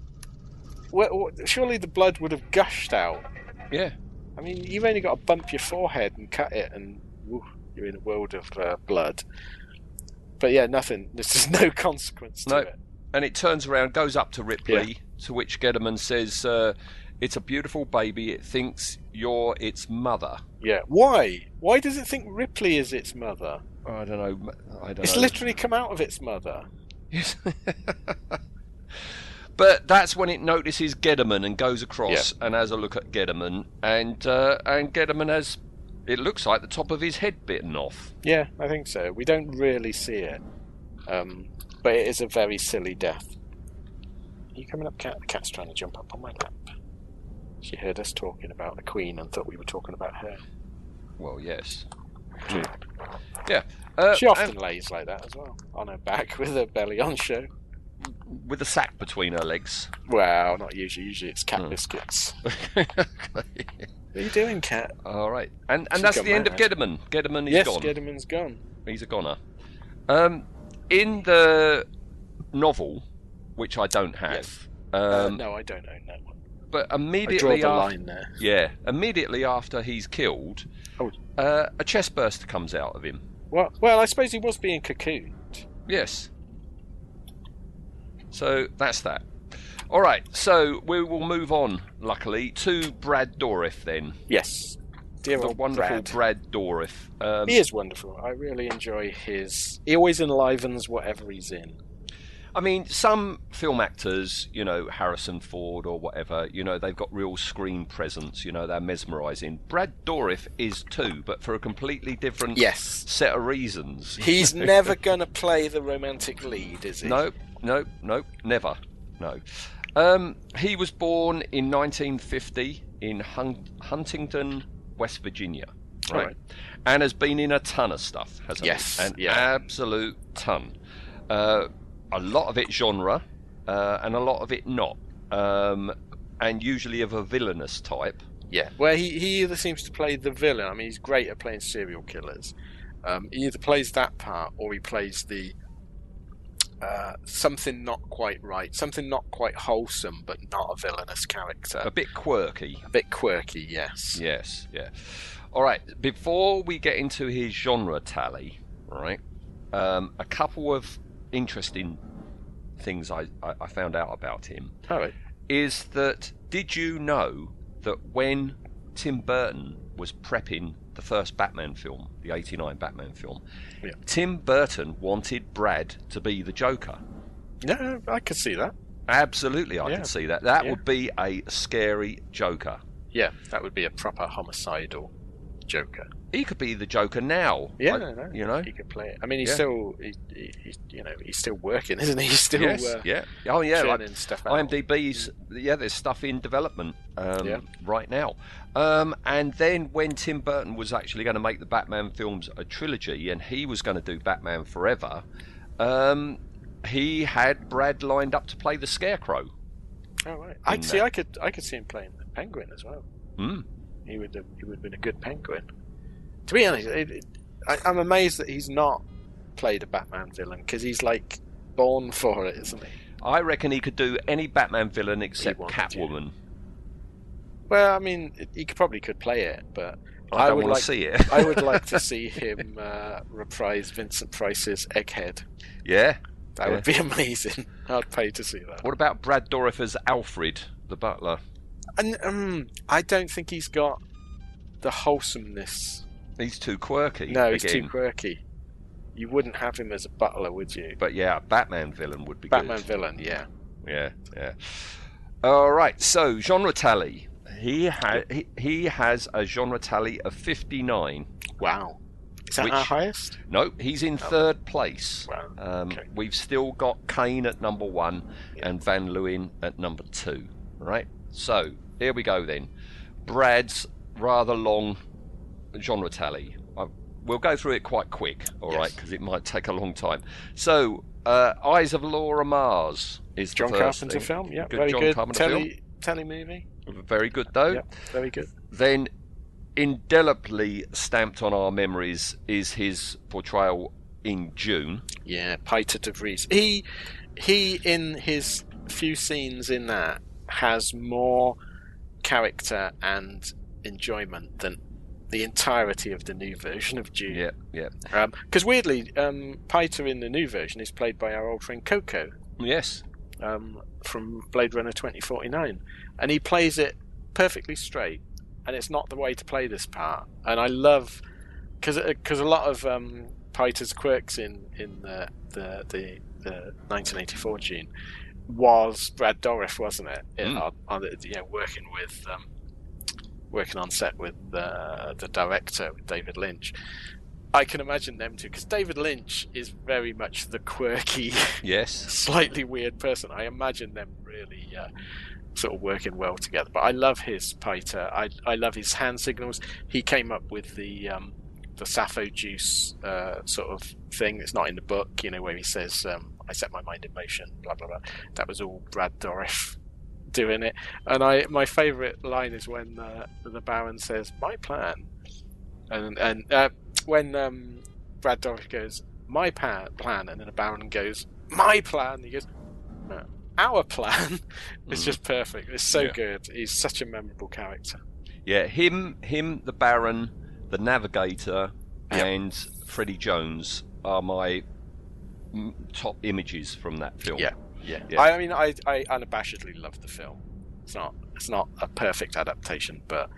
w- w- surely the blood would have gushed out. Yeah. I mean, you've only got to bump your forehead and cut it, and woo, you're in a world of uh, blood. But yeah, nothing. There's no consequence to no. it. And it turns around, goes up to Ripley, yeah. to which Gediman says, uh, "It's a beautiful baby. It thinks you're its mother." Yeah. Why? Why does it think Ripley is its mother? Oh, I don't know. I don't it's know. Literally come out of its mother. Yes. But that's when it notices Gediman and goes across yeah. and has a look at Gediman, and uh, and Gediman has, it looks like, the top of his head bitten off. Yeah, I think so. We don't really see it, um, but it is a very silly death. Are you coming up, Cat? The cat's trying to jump up on my lap. She heard us talking about the Queen and thought we were talking about her. Well, yes. Yeah, uh, she often lays like that as well, on her back with her belly on show, with a sack between her legs. Well, not usually. Usually it's cat mm. biscuits. What are you doing, Cat? All right, and and She's that's the end of Gediman. Gediman is yes, gone. Yes, Gediman's gone. He's a goner. Um, in the novel, which I don't have. Yes. Um, uh, no, I don't own that one. But immediately I draw the after, line there. Yeah, immediately after he's killed, oh. uh, a chest burster comes out of him. Well, well, I suppose he was being cocooned. Yes. So that's that. All right, so we will move on, luckily, to Brad Dourif then. Yes. Dear the old wonderful Brad, Brad Dourif. Um, he is wonderful. I really enjoy his. He always enlivens whatever he's in. I mean, some film actors, you know, Harrison Ford or whatever, you know, they've got real screen presence, you know, they're mesmerising. Brad Dourif is too, but for a completely different yes. set of reasons. He's never going to play the romantic lead, is he? No, no, no, never, no. Um, he was born in nineteen fifty in Hun- Huntington, West Virginia, right? right? And has been in a ton of stuff, hasn't yes. he? An yeah. absolute ton. Uh... A lot of it genre, uh, and a lot of it not, um, and usually of a villainous type. Yeah, well, he, he either seems to play the villain. I mean, he's great at playing serial killers, Um, he either plays that part or he plays the uh, something not quite right, something not quite wholesome, but not a villainous character. A bit quirky. A bit quirky, yes. Yes, yeah. All right, before we get into his genre tally, right, um, a couple of interesting things I, I, I found out about him. All right. Is that, did you know that when Tim Burton was prepping the first Batman film, the eighty-nine Batman film, yeah. Tim Burton wanted Brad to be the Joker? Yeah, I could see that. Absolutely, I yeah. could see that. That yeah. would be a scary Joker. Yeah, that would be a proper homicidal Joker. He could be the Joker now. Yeah, I, no, no. you know, he could play it. I mean, he's yeah. still, he, he, he, you know, he's still working, isn't he? He's still, yes, uh, yeah, oh yeah, like stuff out. IMDb's, yeah, there's stuff in development um, yeah. right now. Um, and then when Tim Burton was actually going to make the Batman films a trilogy, and he was going to do Batman Forever, um, he had Brad lined up to play the Scarecrow. Oh right, I see. That. I could, I could see him playing the Penguin as well. Mm. He would, have, he would have been a good Penguin. To be honest, it, it, I, I'm amazed that he's not played a Batman villain, because he's like born for it, isn't he? I reckon he could do any Batman villain except Catwoman. To. Well, I mean, it, he could, probably could play it, but I, I don't would like to see it. I would like to see him uh, reprise Vincent Price's Egghead. Yeah, that yeah. would be amazing. I'd pay to see that. What about Brad Dourif as Alfred, the butler? And um, I don't think he's got the wholesomeness. He's too quirky. No, he's again. too quirky. You wouldn't have him as a butler, would you? But yeah, a Batman villain would be Batman good. Batman villain, yeah. Yeah, yeah. All right, so genre tally. He, ha- he, he has a genre tally of fifty-nine. Wow. Is that which, our highest? No, he's in oh. third place. Wow. Um, okay. We've still got Kane at number one yeah. and Van Leeuwen at number two, right? So, here we go then. Brad's rather long genre tally. I, we'll go through it quite quick, all yes. right, because it might take a long time. So, uh, Eyes of Laura Mars is John the first Carpenter thing. film. Yeah, good very John good. Carpenter telly, film. Telly movie. Very good, though. Yeah, very good. Then, indelibly stamped on our memories is his portrayal in Dune. Yeah, Peter de Vries. He, he in his few scenes in that, has more character and enjoyment than the entirety of the new version of Dune. Yeah, yeah. Because um, weirdly, um, Piter in the new version is played by our old friend Coco. Yes. Um, from Blade Runner twenty forty-nine. And he plays it perfectly straight. And it's not the way to play this part. And I love... Because a lot of um, Piter's quirks in, in the, the, the, the nineteen eighty-four Dune... was Brad Dourif, wasn't it? it mm. on, on, yeah, working with, um, working on set with uh, the director, with David Lynch. I can imagine them too, because David Lynch is very much the quirky, yes, slightly weird person. I imagine them really uh, sort of working well together. But I love his Piter. I I love his hand signals. He came up with the um, the Sappho juice uh, sort of thing. It's not in the book, you know, where he says. Um, I set my mind in motion, blah, blah, blah. That was all Brad Dourif doing it. And I, my favourite line is when uh, the Baron says, my plan. And and uh, when um, Brad Dourif goes, my pa- plan, and then the Baron goes, my plan. And he goes, no, our plan. It's mm. just perfect. It's so yeah. good. He's such a memorable character. Yeah, him, him, the Baron, the Navigator, yep. and Freddie Jones are my... top images from that film. Yeah, yeah. yeah. I mean, I, I unabashedly love the film. It's not, it's not a perfect adaptation, but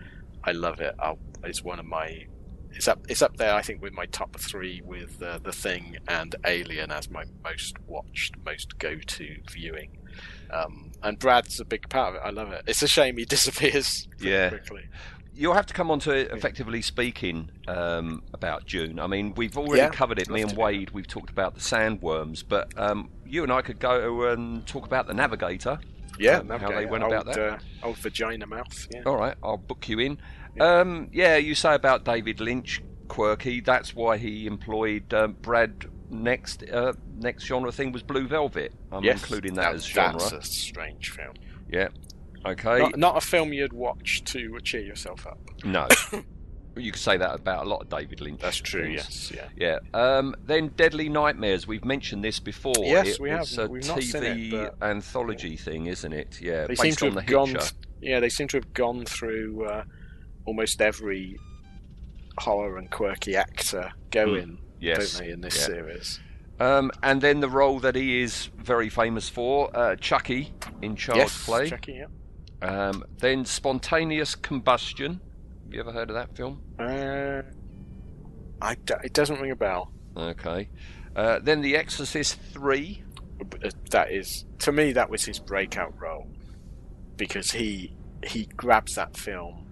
I love it. I'll, it's one of my, it's up, it's up there. I think with my top three, with uh, The Thing and Alien as my most watched, most go-to viewing. Um, and Brad's a big part of it. I love it. It's a shame he disappears pretty yeah. quickly. You'll have to come on to Effectively Speaking um, about Dune. I mean, we've already yeah, covered it. Me and Wade, we've talked about the sandworms, but um, you and I could go and talk about the Navigator. Yeah, um, Navigator, how they went old, about that. Uh, old vagina mouth. Yeah. All right, I'll book you in. Yeah, um, yeah you say about David Lynch, quirky. That's why he employed um, Brad. Next, uh, next genre thing was Blue Velvet. I'm yes, including that, that as genre. That's a strange film. Yeah. Okay. Not, not a film you'd watch to cheer yourself up. No. You could say that about a lot of David Lynch. That's true, things. yes. Yeah. yeah. Um, then Deadly Nightmares. We've mentioned this before. Yes, it we have. It's a We've T V not seen it, but... anthology yeah. thing, isn't it? Yeah, they based seem to on have the gone th- Yeah, they seem to have gone through uh, almost every horror and quirky actor going, mm. yes. don't they, in this yeah. series. Um, and then the role that he is very famous for, uh, Chucky in Child's yes, Play. Chucky, yeah. Um, then Spontaneous Combustion. Have you ever heard of that film? Uh, I d- it doesn't ring a bell. Okay. Uh, then The Exorcist three. That is, to me, that was his breakout role, because he he grabs that film,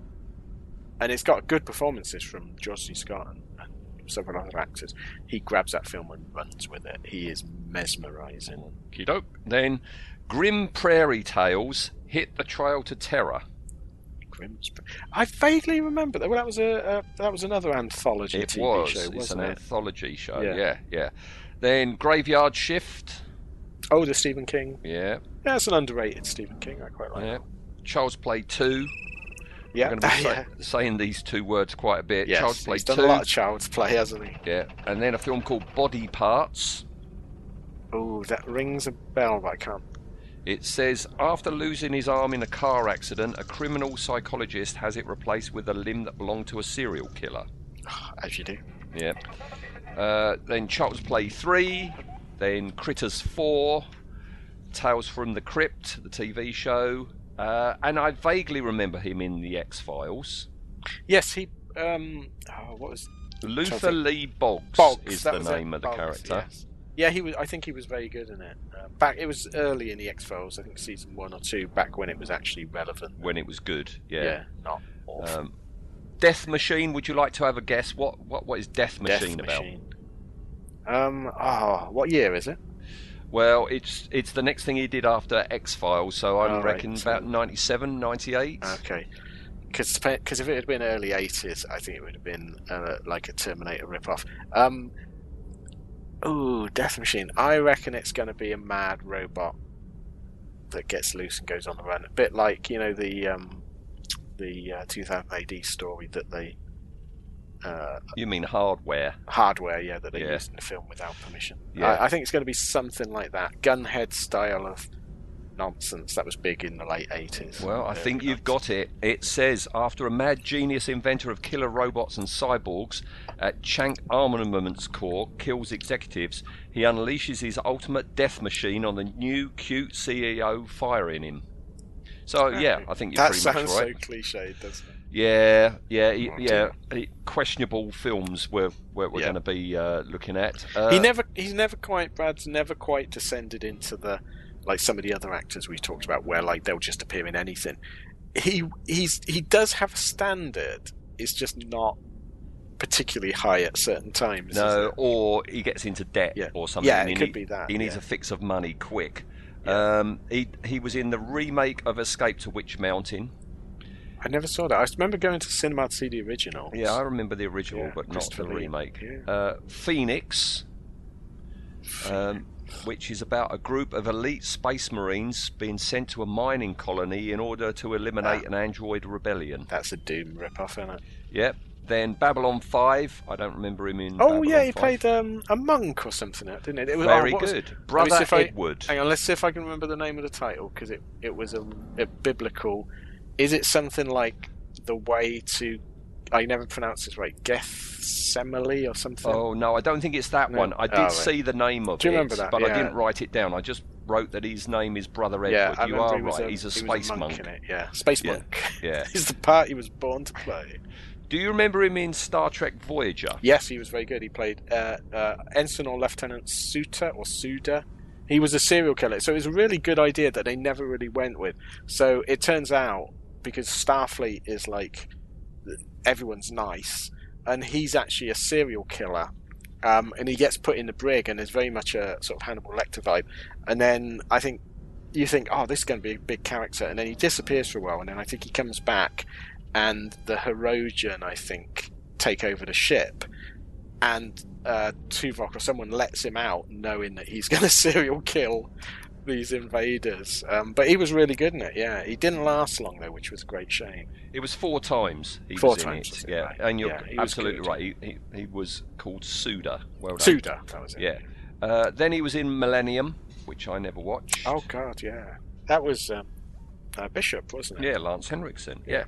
and it's got good performances from George C. Scott and, and several other actors. He grabs that film and runs with it. He is mesmerising. Okey-doke. Then Grim Prairie Tales, Hit the Trail to Terror. I vaguely remember that. Well, that was a, a that was another anthology it T V was. show. Wasn't it's an it? anthology show. Yeah. yeah, yeah. Then Graveyard Shift. Oh, the Stephen King. Yeah, yeah, it's an underrated Stephen King. I quite like. Yeah. That. Child's Play Two. Yeah, I'm going to be say, yeah. saying these two words quite a bit. Yes, Child's Play he's done two. A lot of Child's Play, hasn't he? Yeah, and then a film called Body Parts. Oh, that rings a bell, but I can't. It says, after losing his arm in a car accident, a criminal psychologist has it replaced with a limb that belonged to a serial killer. As you do. Yeah. Uh, then Child's Play three, then Critters four, Tales from the Crypt, the T V show, uh, and I vaguely remember him in The X-Files. Yes, he... Um, oh, what was... Luther Lee Boggs, Boggs is the name it. of the Boggs, character. Yes. Yeah, he was. I think he was very good in it. Uh, back, it was early in the X-Files, I think season one or two, back when it was actually relevant. When it was good, yeah. Yeah, not awful. Um, Death Machine. Would you like to have a guess? What what what is Death Machine Death about? Machine. Um. Ah, oh, what year is it? Well, it's it's the next thing he did after X-Files, so I oh, reckon right. about ninety-seven, ninety-eight. Okay. Because if it had been early eighties, I think it would have been uh, like a Terminator ripoff. Um. Ooh, Death Machine. I reckon it's going to be a mad robot that gets loose and goes on the run. A bit like, you know, the um, the uh, two thousand A D story that they... Uh, you mean Hardware? Hardware, yeah, that they yeah. used in the film without permission. Yeah. I, I think it's going to be something like that. Gunhead style of nonsense that was big in the late eighties. Well, I think you've got it. It says, after a mad genius inventor of killer robots and cyborgs at Chank Armaments Corps kills executives, he unleashes his ultimate death machine on the new cute C E O firing him. So yeah, I think you're that pretty much right. That sounds so cliched, doesn't it? Yeah, yeah, he, yeah. He, questionable films we're we're, we're yeah. going to be uh, looking at. Uh, he never, he's never quite. Brad's never quite descended into the. Like some of the other actors we talked about, where like they'll just appear in anything. He he's he does have a standard. It's just not particularly high at certain times. No, or he gets into debt yeah. or something. Yeah, it he could need, be that. He needs yeah. a fix of money quick. Yeah. Um, he he was in the remake of Escape to Witch Mountain. I never saw that. I remember going to the cinema to see the original. Yeah, I remember the original, yeah, but not the remake. Yeah. Uh, Phoenix. Um, which is about a group of elite space marines being sent to a mining colony in order to eliminate ah. an android rebellion. That's a Doom ripoff, isn't it? Yep. Then Babylon five. I don't remember him in. Oh Babylon yeah, he five. played um, a monk or something, didn't it? It was very oh, good, was, Brother Edward. I, hang on, let's see if I can remember the name of the title because it, it was a, a biblical. Is it something like The Way to? I never pronounce this right. Gethsemane or something. Oh no, I don't think it's that no. one. I did oh, right. see the name of Do you it, remember that? but yeah. I didn't write it down. I just wrote that his name is Brother Edward. Yeah, I you are he right. A, He's a he space monk. monk. In it. Yeah, space yeah. monk. Yeah, he's the part he was born to play. Do you remember him in Star Trek Voyager? Yes, he was very good. He played uh, uh, Ensign or Lieutenant Suter or Suda. He was a serial killer, so it was a really good idea that they never really went with. So it turns out because Starfleet is like. Everyone's nice, and he's actually a serial killer, um, and he gets put in the brig, and there's very much a sort of Hannibal Lecter vibe. And then I think you think, oh, this is going to be a big character, and then he disappears for a while, and then I think he comes back, and the Hirogen, I think, take over the ship, and uh, Tuvok or someone lets him out, knowing that he's going to serial kill these invaders. Um, but he was really good in it, yeah. He didn't last long, though, which was a great shame. It was four times he four was times in it. Yeah, right. And you're yeah, absolutely good. right. He, he, he was called Suda. Well done. Suda, that was it. Yeah. Uh, then he was in Millennium, which I never watched. Oh, God, yeah. That was um, uh, Bishop, wasn't it? Yeah, Lance Henriksen, yeah.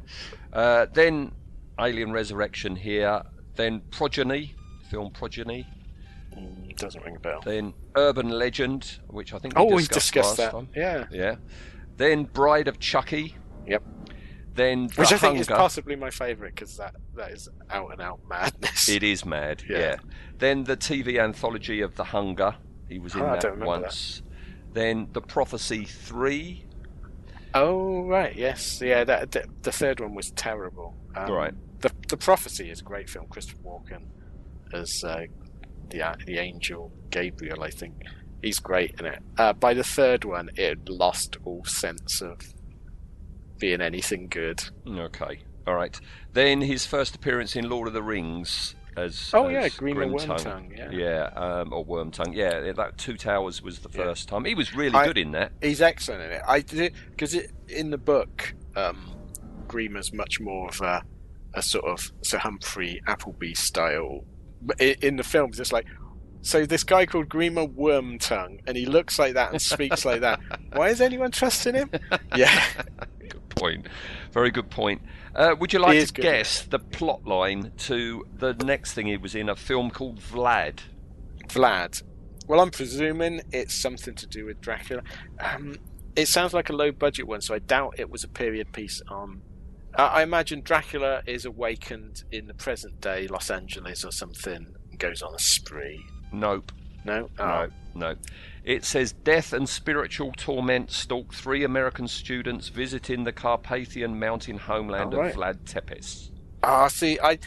yeah. Uh, then Alien Resurrection here. Then Progeny, film Progeny. Mm, doesn't ring a bell. Then Urban Legend, which I think we oh, discussed, we discussed last that. time. Yeah. Yeah. Then Bride of Chucky. Yep. Then the Which I Hunger. think is possibly my favourite, because that, that is out-and-out madness. It is mad, yeah. yeah. Then the T V anthology of The Hunger. He was in oh, that once. That. Then The Prophecy three. Oh, right, yes. Yeah, that, the, the third one was terrible. Um, right. The, the Prophecy is a great film. Christopher Walken as uh, the the angel Gabriel, I think. He's great in it. Uh, by the third one, it lost all sense of being anything good. Okay, all right. Then his first appearance in Lord of the Rings as oh as yeah, Green and Wormtongue, yeah, yeah, um, or Wormtongue, yeah. That Two Towers was the first yeah. time. He was really I, good in that. He's excellent in it. I did because in the book, um, Green's much more of a, a sort of Sir Humphrey Appleby style. But in the films, it's like, so this guy called Grima Wormtongue, and he looks like that and speaks like that. Why is anyone trusting him? Yeah. Good point. Very good point. Uh, would you like to good. guess the plot line to the next thing he was in, a film called Vlad? Vlad. Well, I'm presuming it's something to do with Dracula. Um, it sounds like a low-budget one, so I doubt it was a period piece on... I imagine Dracula is awakened in the present day Los Angeles or something and goes on a spree. Nope. No? Oh. No, no. It says, death and spiritual torment stalk three American students visiting the Carpathian mountain homeland oh, right. of Vlad Tepes. Ah, oh, see, I... I'd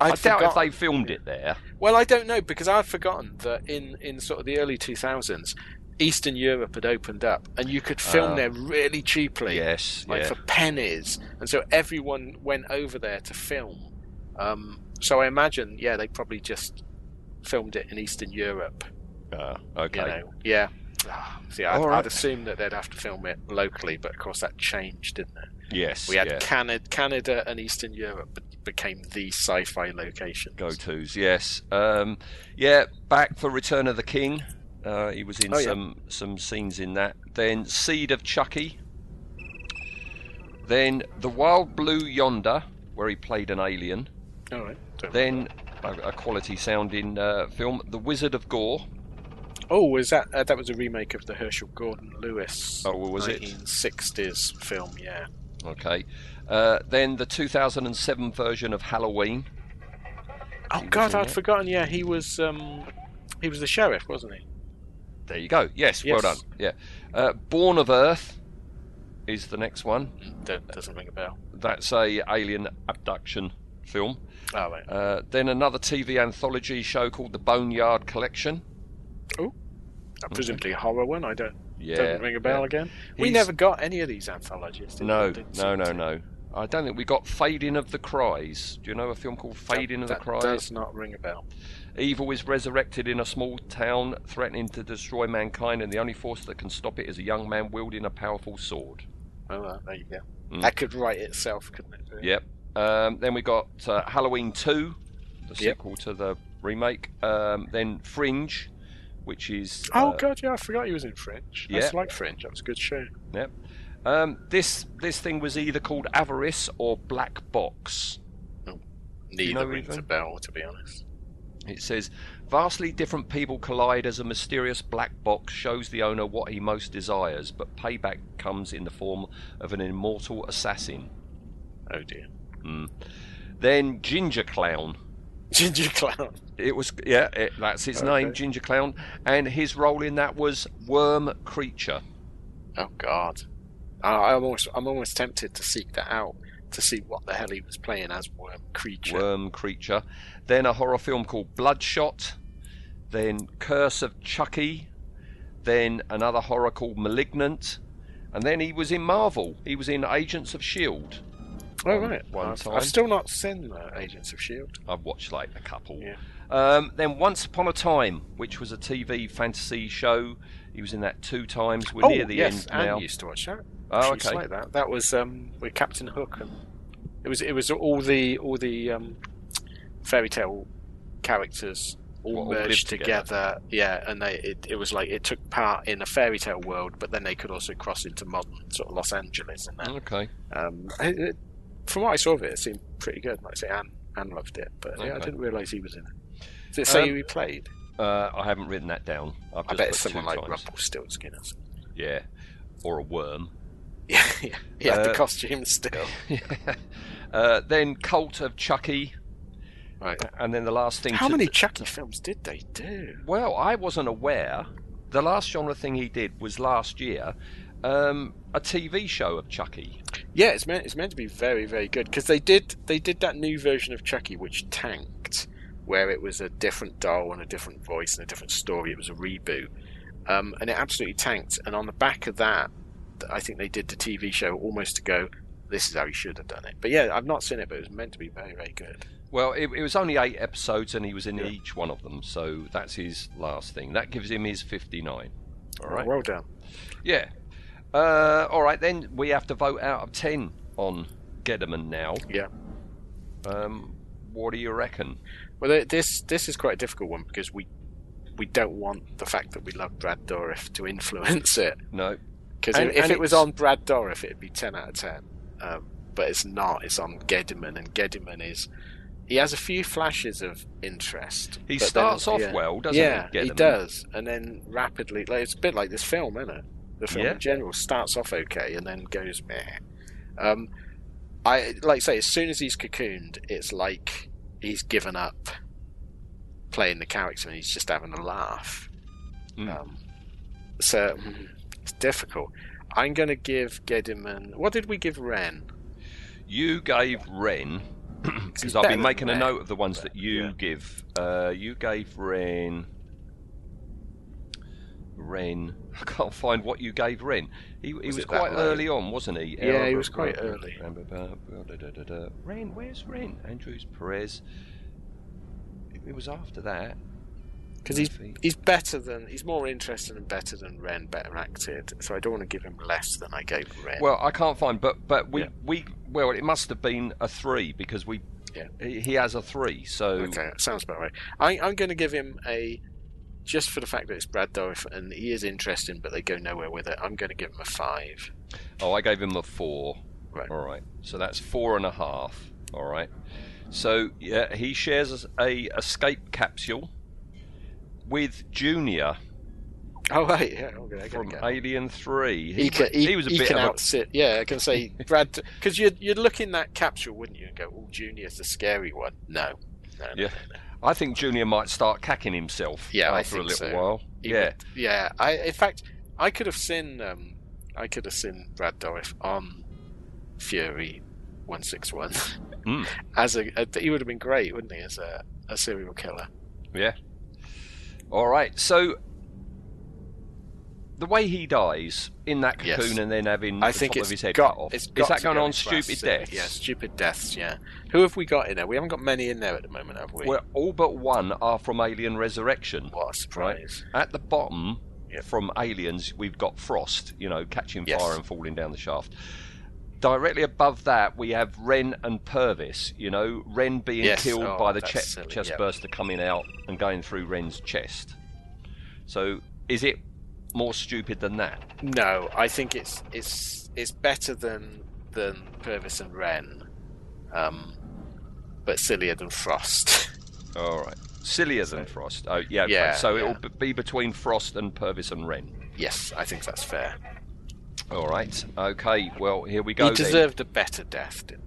I doubt forgotten. if they filmed it there. Well, I don't know, because I've forgotten that in, in sort of the early two thousands... Eastern Europe had opened up, and you could film um, there really cheaply, yes, like yeah. for pennies. And so everyone went over there to film. Um, so I imagine, yeah, they probably just filmed it in Eastern Europe. Uh, okay. You know, yeah. See, I'd, right. I'd assume that they'd have to film it locally, but of course that changed, didn't it? Yes. We had yeah. Canada, Canada and Eastern Europe became the sci-fi locations. Go-tos, yes. Um, yeah, back for Return of the King. Uh, he was in oh, some, yeah. some scenes in that. Then Seed of Chucky. Then The Wild Blue Yonder, where he played an alien. All right. Then a, a quality-sounding uh, film, The Wizard of Gore. Oh, is that uh, that was a remake of the Herschel Gordon Lewis? Oh, well, was it? nineteen sixties film, yeah. Okay. Uh, then the two thousand seven version of Halloween. Oh he God, I'd it. forgotten. Yeah, he was um, he was the sheriff, wasn't he? There you go. Yes, yes. Well done. Yeah, uh, Born of Earth is the next one. That doesn't ring a bell. That's a alien abduction film. Oh, right. Uh, then another T V anthology show called The Boneyard Collection. Oh, presumably okay. a horror one. I don't. Yeah. Doesn't ring a bell yeah. again. He's... We never got any of these anthologies. Did no, we? no, no, no. I don't think we got Fading of the Cries. Do you know a film called Fading that, of the that Cries? That does not ring a bell. Evil is resurrected in a small town, threatening to destroy mankind, and the only force that can stop it is a young man wielding a powerful sword. Oh, well, there you go. Mm. That could write itself, couldn't it? Really? Yep. Um, then we got uh, Halloween two, the yep. sequel to the remake. Um, then Fringe, which is... Uh, oh, God, yeah, I forgot he was in Fringe. Yep. I just like Fringe. That was a good show. Yep. Um, this, this thing was either called Avarice or Black Box. Oh, neither you know rings a bell, to be honest. It says, vastly different people collide as a mysterious black box shows the owner what he most desires, but payback comes in the form of an immortal assassin. Oh dear. Mm. Then Ginger Clown. Ginger Clown. It was yeah, it, that's his okay. name, Ginger Clown, and his role in that was Worm Creature. Oh God, I, I'm almost I'm almost tempted to seek that out. To see what the hell he was playing as Worm Creature. Worm Creature. Then a horror film called Bloodshot. Then Curse of Chucky. Then another horror called Malignant. And then he was in Marvel. He was in Agents of S H I E L D. Oh, right. One I've, time. I've still not seen uh, Agents of S H I E L D. I've watched like a couple. Yeah. Um, then Once Upon a Time, which was a T V fantasy show. He was in that two times. We're oh, near the yes, end now. Anne used to watch that. Oh, she okay. Like that. That was um, with Captain Hook. And it was it was all the all the um, fairy tale characters all, all merged together. together. Yeah, and they it, it was like it took part in a fairy tale world, but then they could also cross into modern sort of Los Angeles and that. Okay. Um, it, it, from what I saw of it, it seemed pretty good. Like I say, Anne Anne loved it, but okay. yeah, I didn't realise he was in it. Did it say um, who he played? Uh, I haven't written that down. I've just I bet it's someone like Rumpelstiltskin or something. Yeah, or a worm. Yeah, yeah. He had uh, the costume still. Yeah. Uh, then Cult of Chucky. Right. And then the last thing... How to many th- Chucky films did they do? Well, I wasn't aware. The last genre thing he did was last year, um, a T V show of Chucky. Yeah, it's meant, it's meant to be very, very good, because they did, they did that new version of Chucky, which tanked, where it was a different doll and a different voice and a different story. It was a reboot. Um, and it absolutely tanked. And on the back of that, I think they did the T V show almost to go, this is how you should have done it. But yeah, I've not seen it, but it was meant to be very, very good. Well, it, it was only eight episodes and he was in yeah. each one of them. So that's his last thing. That gives him his fifty-nine. All right. Well done. Yeah. Uh, all right, then we have to vote out of ten on Gediman now. Yeah. Um, what do you reckon? Well, this this is quite a difficult one because we we don't want the fact that we love Brad Dourif to influence it. No. Because if and it was on Brad Dourif, it'd be ten out of ten. Um, but it's not. It's on Gediman, and Gediman is... He has a few flashes of interest. He starts then, off yeah. well, doesn't yeah, he? Yeah, he does. And then rapidly... Like, it's a bit like this film, isn't it? The film yeah. in general starts off okay and then goes meh. Um, I, like I say, as soon as he's cocooned, it's like... he's given up playing the character and he's just having a laugh. Mm. Um, so it's difficult. I'm going to give Gediman... What did we give Ren? You gave Ren, because I've been making a note of the ones that you yeah. give. Uh, you gave Ren... Ren... I can't find what you gave Ren. He, he was, was quite early on, wasn't he? Yeah, uh, he was quite uh, early. Uh, Ren, where's Ren? Andrews, Perez. It was after that. Because he's, he's better than... He's more interesting and better than Ren, better acted. So I don't want to give him less than I gave Ren. Well, I can't find... But but we... Yeah. we well, it must have been a three, because we yeah. he, he has a three, so... Okay, that sounds about right. I, I'm going to give him a... Just for the fact that it's Brad Dourif and he is interesting, but they go nowhere with it, I'm going to give him a five. Oh, I gave him a four. Right. All right. So that's four and a half. All right. So yeah, he shares a escape capsule with Junior. Oh right, yeah. Okay, from go. Alien Three. He, he, can, he, he was a he bit can of outsit. A... Yeah, I can say Brad, because you'd you'd look in that capsule, wouldn't you, and go, "Oh, Junior's the scary one." No. no, no yeah. No, no. I think Junior might start cacking himself yeah, after a little so. while. He yeah, would, yeah. I, in fact, I could have seen, um, I could have seen Brad Dourif on Fury one sixty-one mm. as a, a. He would have been great, wouldn't he, as a, a serial killer? Yeah. All right. So the way he dies in that cocoon yes. and then having I the think top it's of his head got, cut off. It's got is that going go on stupid deaths? Yeah, stupid deaths, yeah. Who have we got in there? We haven't got many in there at the moment, have we? Well, all but one are from Alien Resurrection. What a surprise. Right? At the bottom, yep. from Aliens, we've got Frost, you know, catching yes. fire and falling down the shaft. Directly above that, we have Ren and Purvis, you know, Ren being yes. killed oh, by the che- chest yep. burster coming out and going through Ren's chest. So, is it more stupid than that? No, I think it's it's it's better than than Purvis and Ren, um, but sillier than Frost. All right, sillier than Frost. Oh yeah, yeah right. So yeah. it'll be between Frost and Purvis and Ren. Yes, I think that's fair. All right, okay. Well, here we go. He deserved then. a better death, didn't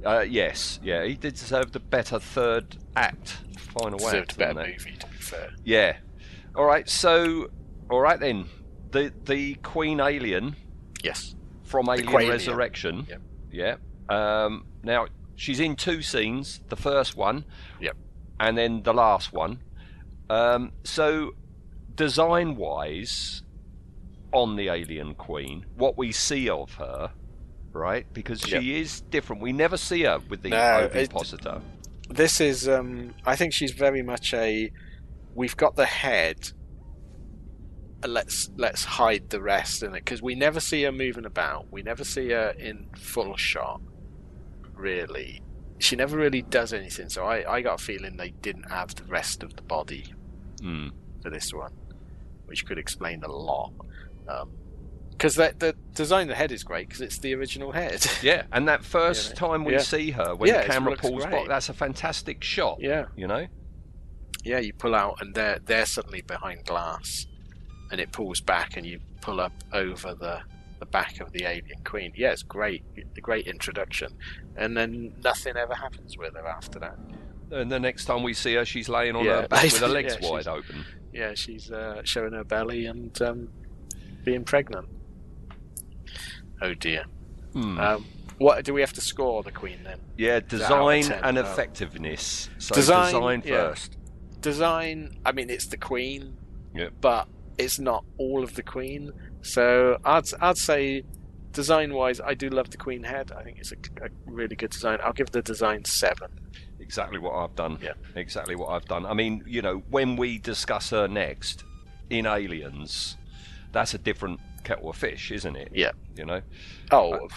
he? Uh, yes, yeah, he did deserve the better third act, final deserved act. Deserved a better that. movie, to be fair. Yeah. All right, so. All right then, the the Queen Alien, yes, from Alien Resurrection, alien. Yep. yeah. Um, now she's in two scenes: the first one, yep, and then the last one. Um, so, design-wise, on the Alien Queen, what we see of her, right? Because she yep. is different. We never see her with the no, Ovipositor. this is, um, I think she's very much a, we've got the head, let's let's hide the rest in it, because we never see her moving about, we never see her in full shot, really. She never really does anything, so I, I got a feeling they didn't have the rest of the body mm. for this one, which could explain a lot. Um, Because the, the design of the head is great, because it's the original head. Yeah, and that first you know? time we yeah. see her, when yeah, the camera pulls back, that's a fantastic shot. Yeah. You know? Yeah, you pull out, and they're, they're suddenly behind glass, and it pulls back, and you pull up over the, the back of the alien queen. Yeah, it's great. A great introduction. And then nothing ever happens with her after that. And the next time we see her, she's laying on yeah. her back with her legs yeah, wide open. Yeah, she's uh, showing her belly and um, being pregnant. Oh dear. Mm. Um, what do we have to score the Queen then? Yeah, design and effectiveness. So design, design first. Yeah. Design, I mean, it's the Queen, yep. but it's not all of the Queen. So I'd I'd say design-wise, I do love the Queen head. I think it's a, a really good design. I'll give the design seven. Exactly what I've done. Yeah. Exactly what I've done. I mean, you know, when we discuss her next in Aliens, that's a different kettle of fish, isn't it? Yeah. You know? Oh, uh,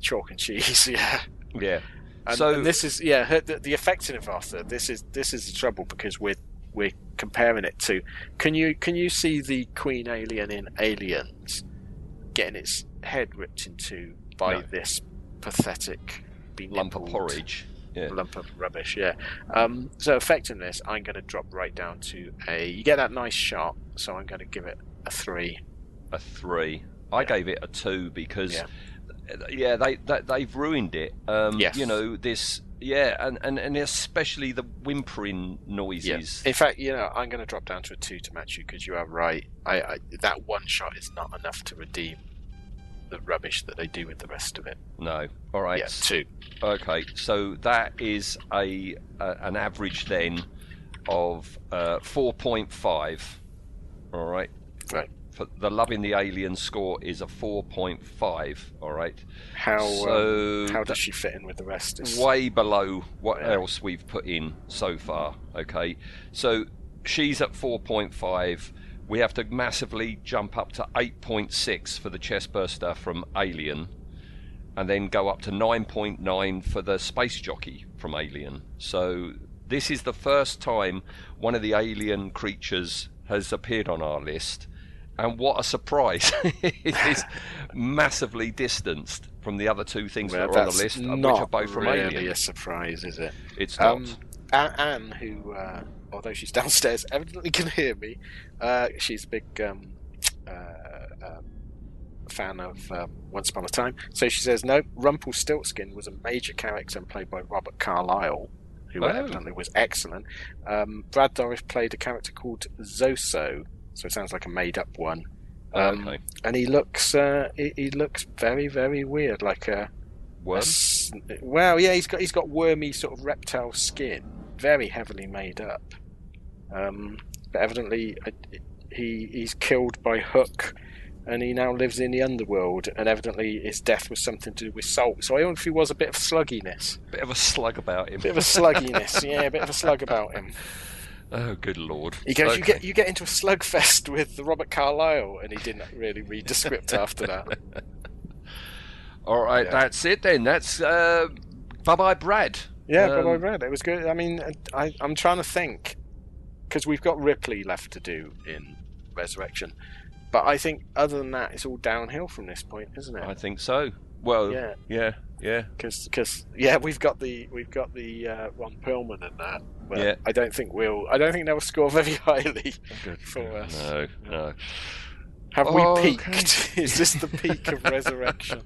chalk and cheese, yeah. Yeah. And, so, and this is, yeah, her, the, the effectiveness of her, this is this is the trouble, because we're we're comparing it to, can you can you see the Queen alien in Aliens getting its head ripped into by no. this pathetic lump of porridge, yeah. lump of rubbish, yeah. Um, so effectiveness, I'm going to drop right down to a, you get that nice shot, so I'm going to give it a three. A three. I yeah. gave it a two because, yeah, yeah they, they they've ruined it. Um, yes. You know this. Yeah, and, and, and especially the whimpering noises. Yeah. In fact, you know, I'm going to drop down to a two to match you because you are right. I, I that one shot is not enough to redeem the rubbish that they do with the rest of it. No. All right. Yeah, two. Okay, so that is a, a an average then of uh, four point five. All right. Right. For the Loving the Alien score is a four point five, all right? How so, um, how does she fit in with the rest? It's way below what yeah. else we've put in so far, okay? So she's at four point five. We have to massively jump up to eight point six for the chestburster from Alien, and then go up to nine point nine for the space jockey from Alien. So this is the first time one of the alien creatures has appeared on our list. And what a surprise. It is massively distanced from the other two things well, that are on the list, which are both from Alien. That's not really a surprise, is it? It's not. Um, Anne, who, uh, although she's downstairs, evidently can hear me, uh, she's a big um, uh, uh, fan of um, Once Upon a Time. So she says, no, Rumpelstiltskin was a major character and played by Robert Carlyle, who oh. evidently was excellent. Um, Brad Dourif played a character called Zoso, so it sounds like a made-up one, um, okay. and he looks—he uh, he looks very, very weird, like a worm. A, well, yeah, he's got—he's got wormy sort of reptile skin, very heavily made up. Um, but evidently, uh, he—he's killed by Hook, and he now lives in the underworld. And evidently, his death was something to do with salt. So I wonder if he was a bit of slugginess, bit of a slug about him, bit of a slugginess, yeah, a bit of a slug about him. Oh, good lord! He goes, okay. you get you get into a slug fest with Robert Carlyle, and he didn't really read the script after that. All right, yeah. That's it then. That's uh, bye bye, Brad. Yeah, um, bye bye, Brad. It was good. I mean, I, I'm trying to think because we've got Ripley left to do in Resurrection, but I think other than that, it's all downhill from this point, isn't it? I think so. Well, yeah, yeah, yeah. Because yeah, we've got the we've got the uh, Ron Perlman and that. But yeah. I don't think we'll. I don't think they'll score very highly Good. for us. No, no. Have oh, we peaked? Okay. Is this the peak of Resurrection?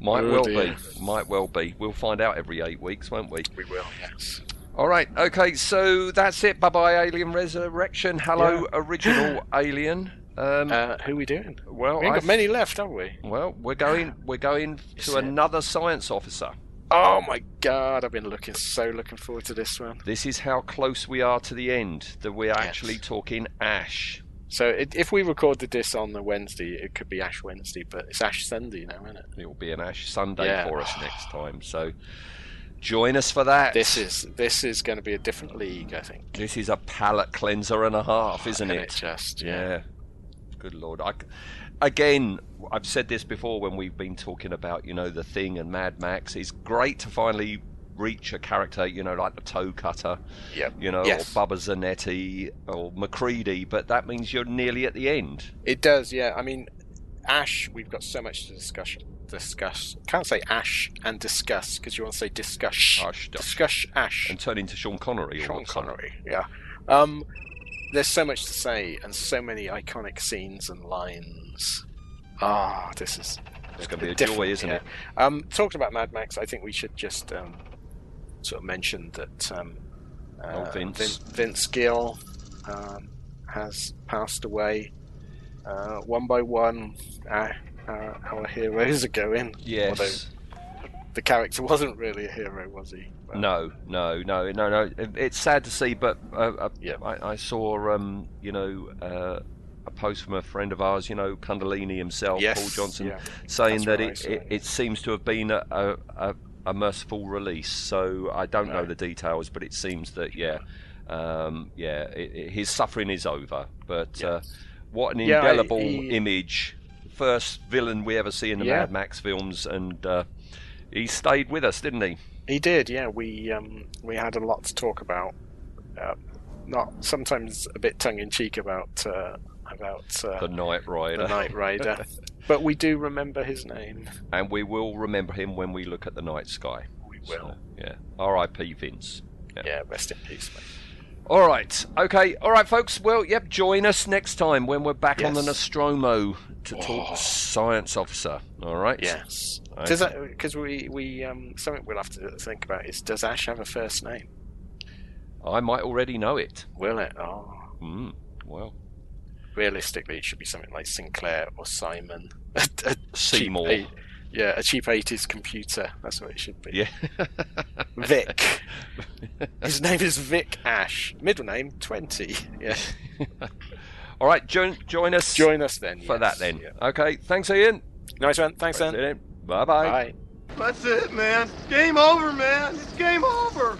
Might oh, well dear. be. Might well be. We'll find out every eight weeks, won't we? We will. Yes. All right. Okay. So that's it. Bye bye, Alien Resurrection. Hello, yeah. original Alien. Um, uh, who are we doing? Well, we've got many left, haven't we? Well, we're going. We're going Is to it? another science officer. Oh my god, I've been looking so looking forward to this one. This is how close we are to the end, that we're yes. actually talking Ash. So it, if we recorded this on the Wednesday, it could be Ash Wednesday, but it's Ash Sunday now, isn't it? It will be an Ash Sunday yeah. for us next time. So join us for that. This is this is going to be a different league, I think. This is a palate cleanser and a half, isn't it? it? Just yeah. yeah. Good Lord. I, again, I've said this before when we've been talking about, you know, The Thing and Mad Max. It's great to finally reach a character, you know, like the Toe Cutter, yep. you know, yes. or Bubba Zanetti or MacReady, but that means you're nearly at the end. It does, yeah. I mean, Ash, we've got so much to discuss. discuss. Can't say Ash and discuss because you want to say discuss. Ash, discuss Ash. And turn into Sean Connery. Sean Connery, yeah. Um, there's so much to say and so many iconic scenes and lines. Ah, this is... It's going to be a joy, isn't yeah. it? Um, talking about Mad Max, I think we should just um, sort of mention that um, uh, oh, Vince. Vince, Vince Gill um, has passed away. Uh, one by one, uh, uh, our heroes are going. Yes. Although the character wasn't really a hero, was he? Well, no, no, no, no, no. It's sad to see, but uh, uh, yeah. I, I saw, um, you know, uh, a post from a friend of ours, you know, Kundalini himself, yes. Paul Johnson, yeah. saying That's that it, saw, it, yeah. it seems to have been a, a, a merciful release. So I don't no. know the details, but it seems that, yeah, um, yeah, it, it, his suffering is over, but. Yes. Uh, What an yeah, indelible he, he, image. First villain we ever see in the yeah. Mad Max films, and uh, he stayed with us, didn't he? He did, yeah. We um, we had a lot to talk about. Uh, not sometimes a bit tongue-in-cheek about uh, about uh, the Knight Rider. The Knight Rider. But we do remember his name. And we will remember him when we look at the night sky. We will. So, yeah. R I P Vince. Yeah. yeah, rest in peace, mate. All right. Okay. All right, folks. Well, yep, join us next time when we're back yes. on the Nostromo to oh. talk Science Officer. All right? Yes. Because okay. we, we um, something we'll have to think about is, does Ash have a first name? I might already know it. Will it? Oh. Mm, well. Realistically, it should be something like Sinclair or Simon. a, a Seymour. Cheap, a, yeah, a cheap eighties computer. That's what it should be. Yeah. Vic. His name is Vic Ash. Middle name twenty. Yeah. All right, join join us. Join us then for yes. that then. Yeah. Okay. Thanks, Ian. Nice one. Thanks, Ian. Bye bye. That's it, man. Game over, man. It's game over.